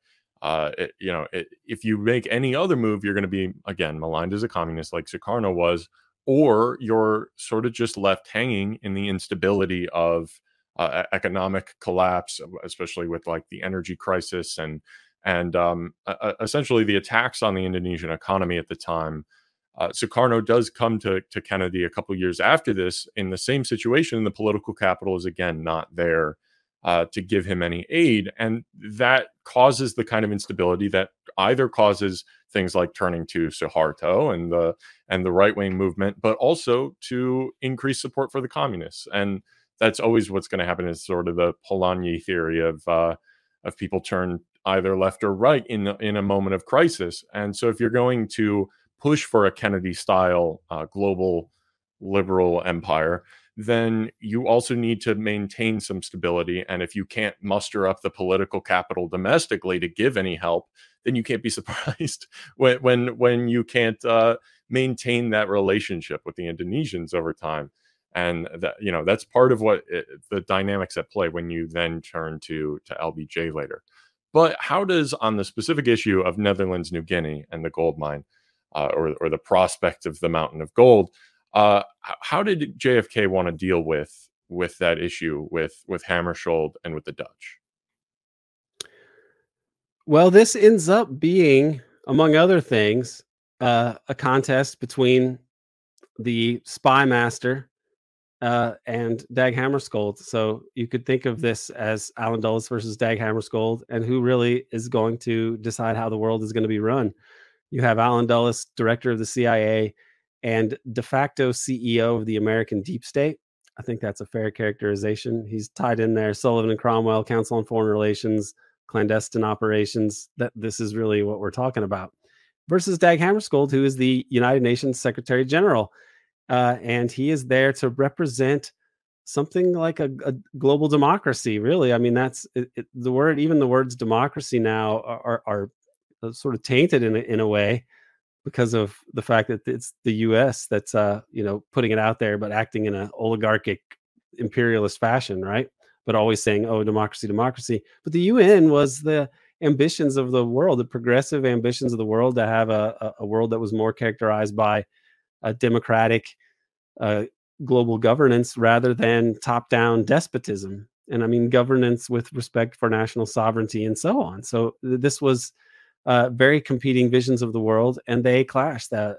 if you make any other move, you're going to be, again, maligned as a communist like Sukarno was, or you're sort of just left hanging in the instability of economic collapse, especially with like the energy crisis and essentially the attacks on the Indonesian economy at the time. Sukarno does come to Kennedy a couple years after this in the same situation, and the political capital is again not there to give him any aid. And that causes the kind of instability that either causes things like turning to Suharto and the right-wing movement, but also to increase support for the communists. And that's always what's going to happen, is sort of the Polanyi theory of people turn either left or right in a moment of crisis. And so if you're going to push for a Kennedy-style global liberal empire, then you also need to maintain some stability. And if you can't muster up the political capital domestically to give any help, then you can't be surprised when you can't maintain that relationship with the Indonesians over time. And that, that's part of what the dynamics at play when you then turn to LBJ later. But how does, on the specific issue of Netherlands, New Guinea, and the gold mine, or the prospect of the mountain of gold, how did JFK want to deal with that issue with Hammarskjöld and with the Dutch? Well, this ends up being, among other things, a contest between the spy master and Dag Hammarskjöld. So you could think of this as Alan Dulles versus Dag Hammarskjöld, and who really is going to decide how the world is going to be run. You have Allen Dulles, director of the CIA and de facto CEO of the American Deep State. I think that's a fair characterization. He's tied in there. Sullivan and Cromwell, Council on Foreign Relations, clandestine operations. That this is really what we're talking about. Versus Dag Hammarskjöld, who is the United Nations Secretary General. And he is there to represent something like a global democracy, really. I mean, that's it, the word, even the words democracy now are sort of tainted in a way because of the fact that it's the U.S. that's, putting it out there, but acting in an oligarchic imperialist fashion, right? But always saying, oh, democracy, democracy. But the UN was the ambitions of the world, the progressive ambitions of the world to have a world that was more characterized by a democratic global governance rather than top-down despotism. And I mean, governance with respect for national sovereignty and so on. So this was very competing visions of the world, and they clashed. That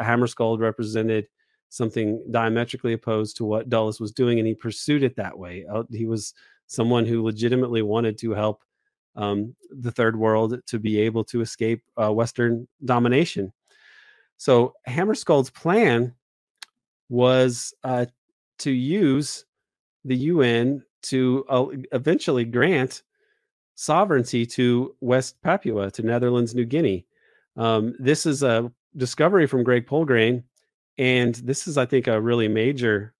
Hammarskjöld represented something diametrically opposed to what Dulles was doing, and he pursued it that way. He was someone who legitimately wanted to help the third world to be able to escape Western domination. So Hammarskjöld's plan was to use the UN to eventually grant sovereignty to West Papua, to Netherlands, New Guinea. This is a discovery from Greg Polgrain, and this is, I think, a really major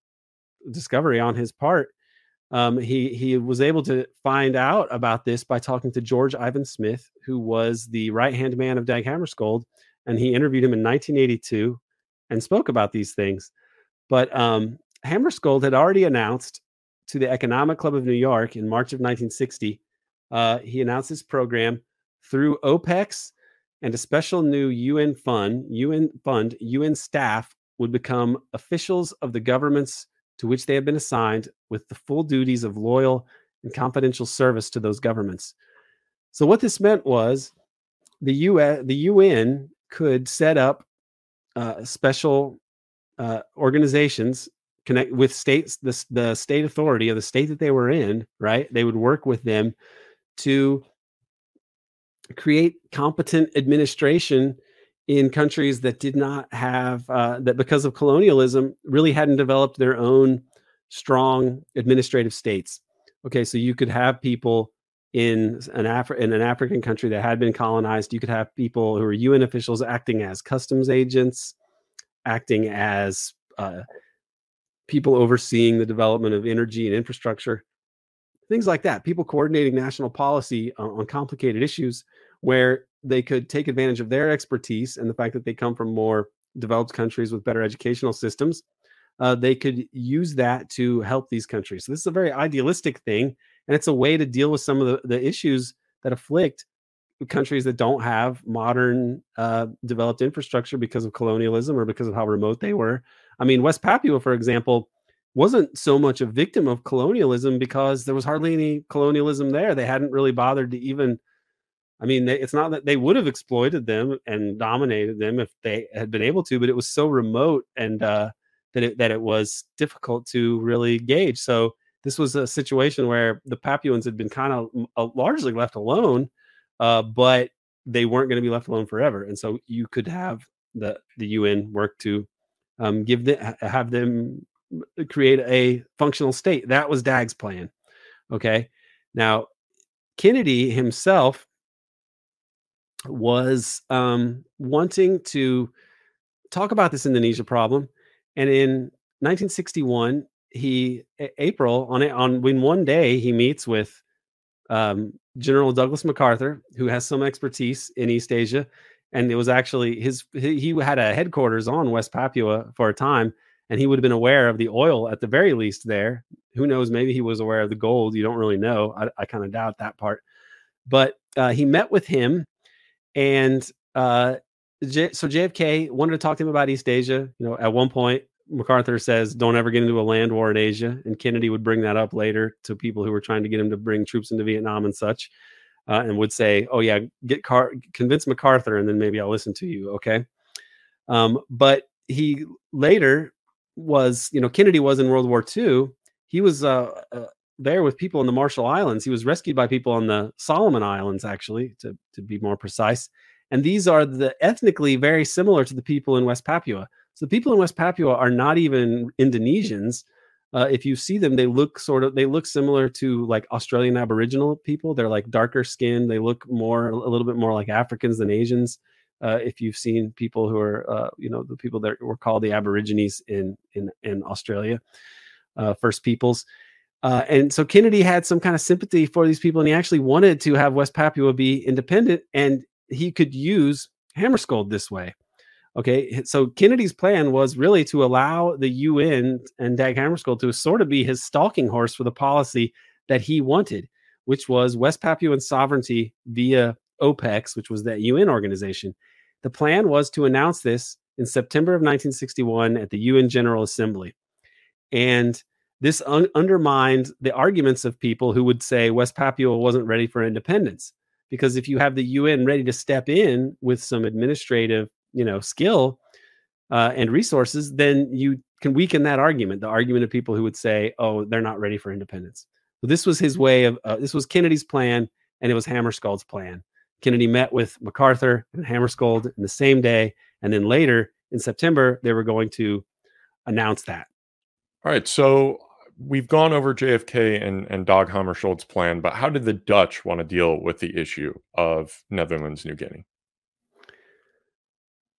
discovery on his part. He was able to find out about this by talking to George Ivan Smith, who was the right-hand man of Dag Hammarskjöld, and he interviewed him in 1982 and spoke about these things. But Hammarskjöld had already announced to the Economic Club of New York in March of 1960, he announced his program through OPEX and a special new UN fund, UN staff would become officials of the governments to which they have been assigned with the full duties of loyal and confidential service to those governments. So what this meant was the UN could set up special organizations connect with states, the state authority of the state that they were in, right? They would work with them to create competent administration in countries that did not have, that because of colonialism, really hadn't developed their own strong administrative states. Okay, so you could have people in an African country that had been colonized. You could have people who were UN officials acting as customs agents, acting as people overseeing the development of energy and infrastructure, things like that. People coordinating national policy on complicated issues where they could take advantage of their expertise and the fact that they come from more developed countries with better educational systems. They could use that to help these countries. So this is a very idealistic thing, and it's a way to deal with some of the issues that afflict countries that don't have modern developed infrastructure because of colonialism or because of how remote they were. I mean, West Papua, for example, wasn't so much a victim of colonialism because there was hardly any colonialism there. They hadn't really bothered to even, I mean, it's not that they would have exploited them and dominated them if they had been able to, but it was so remote and that it was difficult to really gauge. So this was a situation where the Papuans had been kind of largely left alone, but they weren't going to be left alone forever. And so you could have the UN work to have them create a functional state. That was Dag's plan. Okay. Now, Kennedy himself was wanting to talk about this Indonesia problem. And in 1961, in one day, he meets with General Douglas MacArthur, who has some expertise in East Asia. And it was actually he had a headquarters on West Papua for a time, and he would have been aware of the oil at the very least there. Who knows? Maybe he was aware of the gold. You don't really know. I kind of doubt that part. But he met with him, and so JFK wanted to talk to him about East Asia. You know, at one point, MacArthur says, "Don't ever get into a land war in Asia," and Kennedy would bring that up later to people who were trying to get him to bring troops into Vietnam and such. And would say, "Oh yeah, convince MacArthur, and then maybe I'll listen to you." Okay, but he later was, Kennedy was in World War II. He was there with people in the Marshall Islands. He was rescued by people on the Solomon Islands, actually, to be more precise. And these are the ethnically very similar to the people in West Papua. So the people in West Papua are not even Indonesians. If you see them, they look similar to like Australian Aboriginal people. They're like darker skinned. They look a little bit more like Africans than Asians. If you've seen people who are, the people that were called the Aborigines in Australia, First Peoples. And so Kennedy had some kind of sympathy for these people, and he actually wanted to have West Papua be independent, and he could use Hammarskjöld this way. Okay, so Kennedy's plan was really to allow the UN and Dag Hammarskjöld to sort of be his stalking horse for the policy that he wanted, which was West Papuan sovereignty via OPEX, which was that UN organization. The plan was to announce this in September of 1961 at the UN General Assembly. And this undermined the arguments of people who would say West Papua wasn't ready for independence, because if you have the UN ready to step in with some administrative skill and resources, then you can weaken that argument, the argument of people who would say, oh, they're not ready for independence. So this was his way of, this was Kennedy's plan, and it was Hammarskjöld's plan. Kennedy met with MacArthur and Hammarskjöld in the same day, and then later in September, they were going to announce that. All right, so we've gone over JFK and Dag Hammarskjöld's plan, but how did the Dutch want to deal with the issue of Netherlands, New Guinea?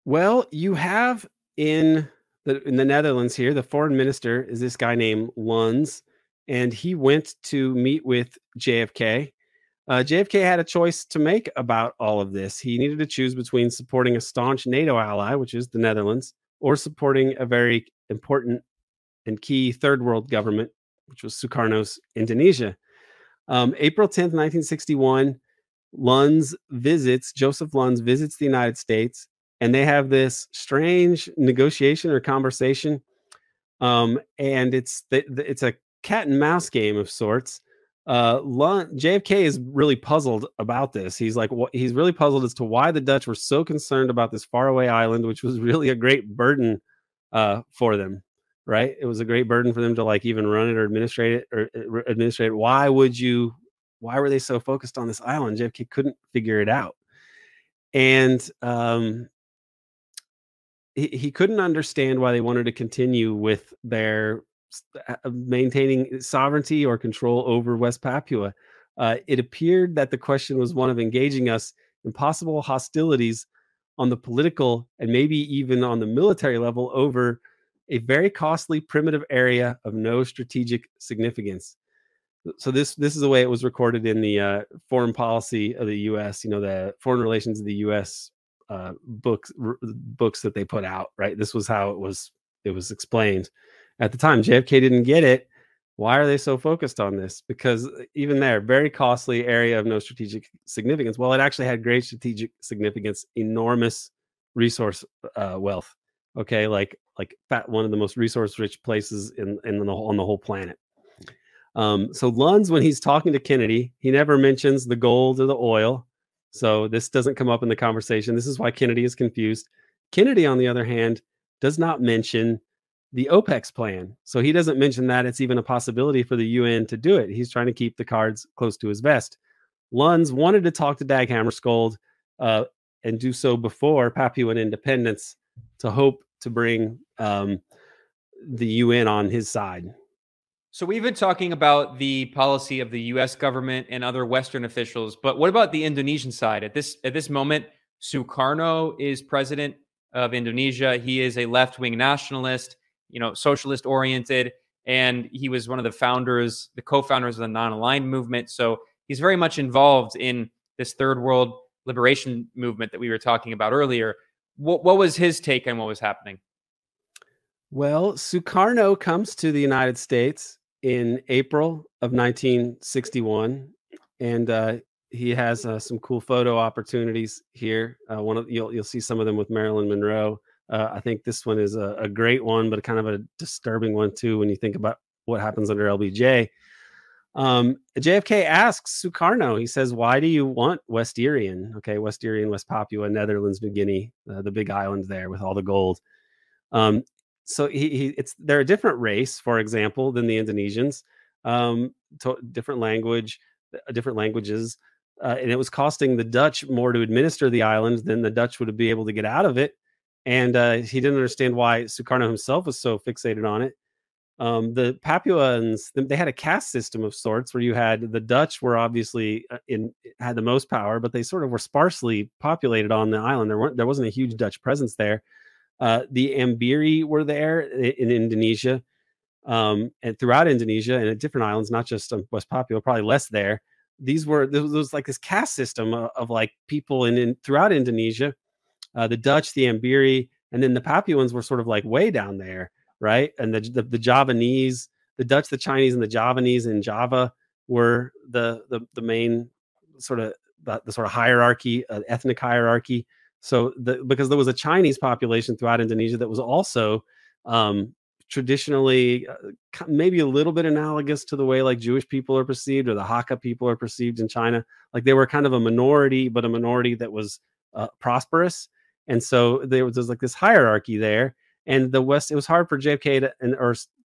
Well, you have in the Netherlands here, the foreign minister is this guy named Luns, and he went to meet with JFK. JFK had a choice to make about all of this. He needed to choose between supporting a staunch NATO ally, which is the Netherlands, or supporting a very important and key third world government, which was Sukarno's Indonesia. April 10th, 1961, Joseph Luns visits the United States. And they have this strange negotiation or conversation, and it's a cat and mouse game of sorts. JFK is really puzzled about this. He's really puzzled as to why the Dutch were so concerned about this faraway island, which was really a great burden for them. Right? It was a great burden for them to like even run it or administrate it. Why were they so focused on this island? JFK couldn't figure it out, and he couldn't understand why they wanted to continue with their maintaining sovereignty or control over West Papua. It appeared that the question was one of engaging us in possible hostilities on the political and maybe even on the military level over a very costly primitive area of no strategic significance. So this is the way it was recorded in the foreign policy of the U.S., the foreign relations of the U.S. books that they put out, right? This was how it was explained at the time. JFK didn't get it. Why are they so focused on this? Because even there, very costly area of no strategic significance. Well, it actually had great strategic significance, enormous resource wealth. Okay, like one of the most resource-rich places on the whole planet. So Luns, when he's talking to Kennedy, he never mentions the gold or the oil. So this doesn't come up in the conversation. This is why Kennedy is confused. Kennedy, on the other hand, does not mention the OPEX plan. So he doesn't mention that it's even a possibility for the UN to do it. He's trying to keep the cards close to his vest. Luns wanted to talk to Dag Hammarskjöld and do so before Papuan independence to hope to bring the UN on his side. So we've been talking about the policy of the U.S. government and other Western officials, but what about the Indonesian side? At this moment, Sukarno is president of Indonesia. He is a left-wing nationalist, socialist-oriented, and he was one of the co-founders of the non-aligned movement. So he's very much involved in this third world liberation movement that we were talking about earlier. What was his take on what was happening? Well, Sukarno comes to the United States in April of 1961, and he has some cool photo opportunities here. You'll see some of them with Marilyn Monroe. I think this one is a great one, but kind of a disturbing one too when you think about what happens under LBJ. JFK asks Sukarno, he says, "Why do you want West Irian?" Okay, West Irian, West Papua, Netherlands, New Guinea, the big island there with all the gold. So they're a different race, for example, than the Indonesians, different languages. and it was costing the Dutch more to administer the island than the Dutch would be able to get out of it. And he didn't understand why Sukarno himself was so fixated on it. The Papuans, they had a caste system of sorts where you had the Dutch were obviously had the most power, but they sort of were sparsely populated on the island. There wasn't a huge Dutch presence there. The Ambiri were there in Indonesia and throughout Indonesia and at different islands, not just West Papua, probably less there. There was like this caste system of like people throughout Indonesia. The Dutch, the Ambiri, and then the Papuans were sort of like way down there, right? And the Javanese, the Dutch, the Chinese, and the Javanese in Java were the main sort of the sort of hierarchy, ethnic hierarchy. So because there was a Chinese population throughout Indonesia that was also traditionally maybe a little bit analogous to the way like Jewish people are perceived or the Hakka people are perceived in China. Like they were kind of a minority, but a minority that was prosperous. And so there was like this hierarchy there, and the West. It was hard for JFK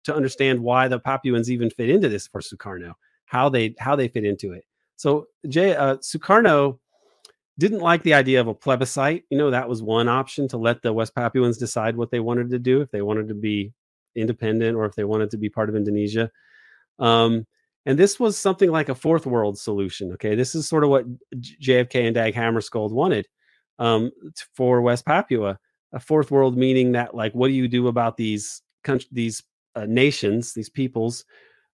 to understand why the Papuans even fit into this for Sukarno, how they fit into it. So Sukarno didn't like the idea of a plebiscite. You know, that was one option, to let the West Papuans decide what they wanted to do, if they wanted to be independent or if they wanted to be part of Indonesia. And this was something like a fourth world solution. Okay, this is sort of what JFK and Dag Hammarskjöld wanted for West Papua. A fourth world meaning that, like, what do you do about these nations, these peoples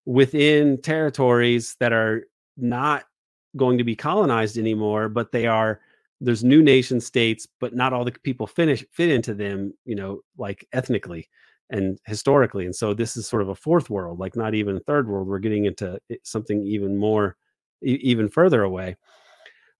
within territories that are not going to be colonized anymore, but there's new nation states, but not all the people fit into them, you know, like ethnically and historically. And so this is sort of a fourth world, like not even a third world. We're getting into something even more, even further away.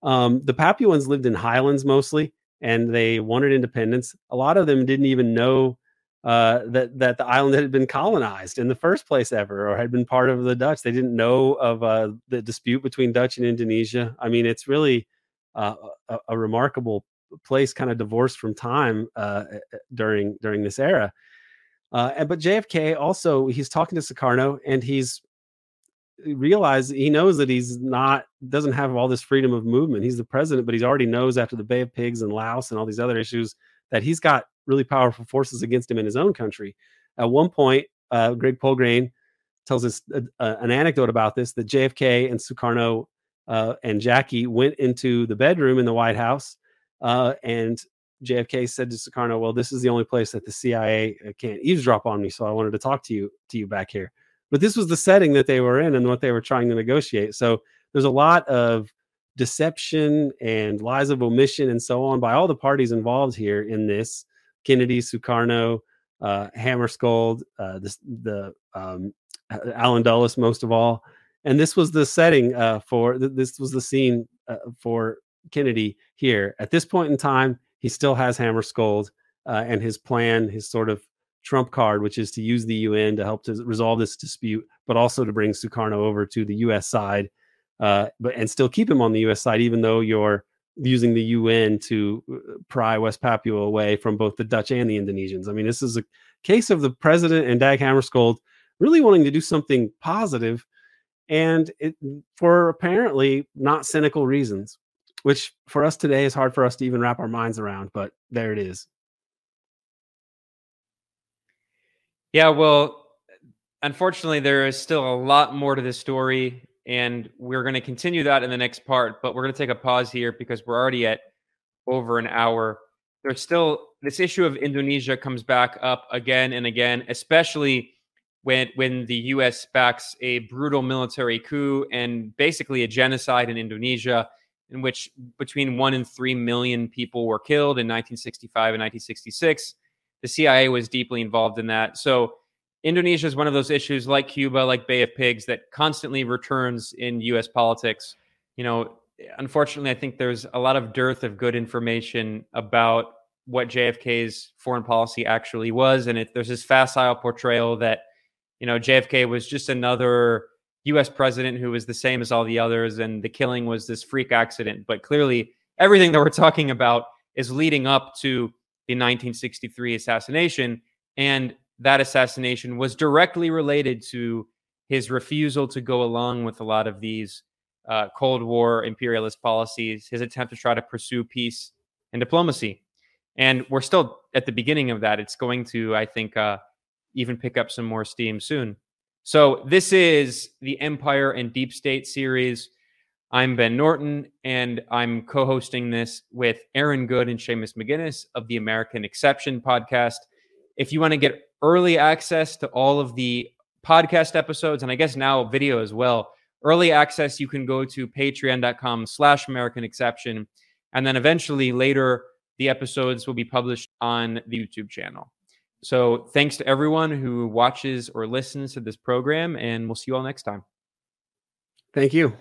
The Papuans lived in highlands mostly, and they wanted independence. A lot of them didn't even know that the island had been colonized in the first place ever, or had been part of the Dutch. They didn't know of the dispute between Dutch and Indonesia. I mean, it's really a remarkable place, kind of divorced from time during this era. But JFK also, he's talking to Sukarno, and he knows that he's doesn't have all this freedom of movement. He's the president, but he already knows after the Bay of Pigs and Laos and all these other issues that he's got really powerful forces against him in his own country. At one point, Greg Polgrain tells us an anecdote about this, that JFK and Sukarno and Jackie went into the bedroom in the White House, and JFK said to Sukarno, "Well, this is the only place that the CIA can't eavesdrop on me, so I wanted to talk to you back here." But this was the setting that they were in and what they were trying to negotiate. So there's a lot of deception and lies of omission and so on by all the parties involved here in this: Kennedy, Sukarno, Hammarskjöld, Alan Dulles, most of all. And this was the setting this was the scene for Kennedy here. At this point in time, he still has Hammarskjöld and his plan, his sort of trump card, which is to use the UN to help to resolve this dispute, but also to bring Sukarno over to the U.S. side, and still keep him on the U.S. side, even though you're using the UN to pry West Papua away from both the Dutch and the Indonesians. I mean, this is a case of the president and Dag Hammarskjöld really wanting to do something positive, and for apparently not cynical reasons, which for us today is hard for us to even wrap our minds around, but there it is. Yeah, well, unfortunately, there is still a lot more to this story, and we're going to continue that in the next part, but we're going to take a pause here because we're already at over an hour. There's still this issue of Indonesia comes back up again and again, especially when the U.S. backs a brutal military coup and basically a genocide in Indonesia, in which between 1 and 3 million people were killed in 1965 and 1966. The CIA was deeply involved in that. So Indonesia is one of those issues, like Cuba, like Bay of Pigs, that constantly returns in U.S. politics. You know, unfortunately, I think there's a lot of dearth of good information about what JFK's foreign policy actually was. And there's this facile portrayal that, you know, JFK was just another U.S. president who was the same as all the others, and the killing was this freak accident. But clearly, everything that we're talking about is leading up to the 1963 assassination, and that assassination was directly related to his refusal to go along with a lot of these Cold War imperialist policies, his attempt to try to pursue peace and diplomacy. And we're still at the beginning of that. It's going to, I think, even pick up some more steam soon. So this is the Empire and Deep State series. I'm Ben Norton, and I'm co-hosting this with Aaron Good and Seamus McGuinness of the American Exception podcast. If you want to get early access to all of the podcast episodes, and I guess now video as well, early access, you can go to patreon.com/American Exception. And then eventually later, the episodes will be published on the YouTube channel. So thanks to everyone who watches or listens to this program, and we'll see you all next time. Thank you.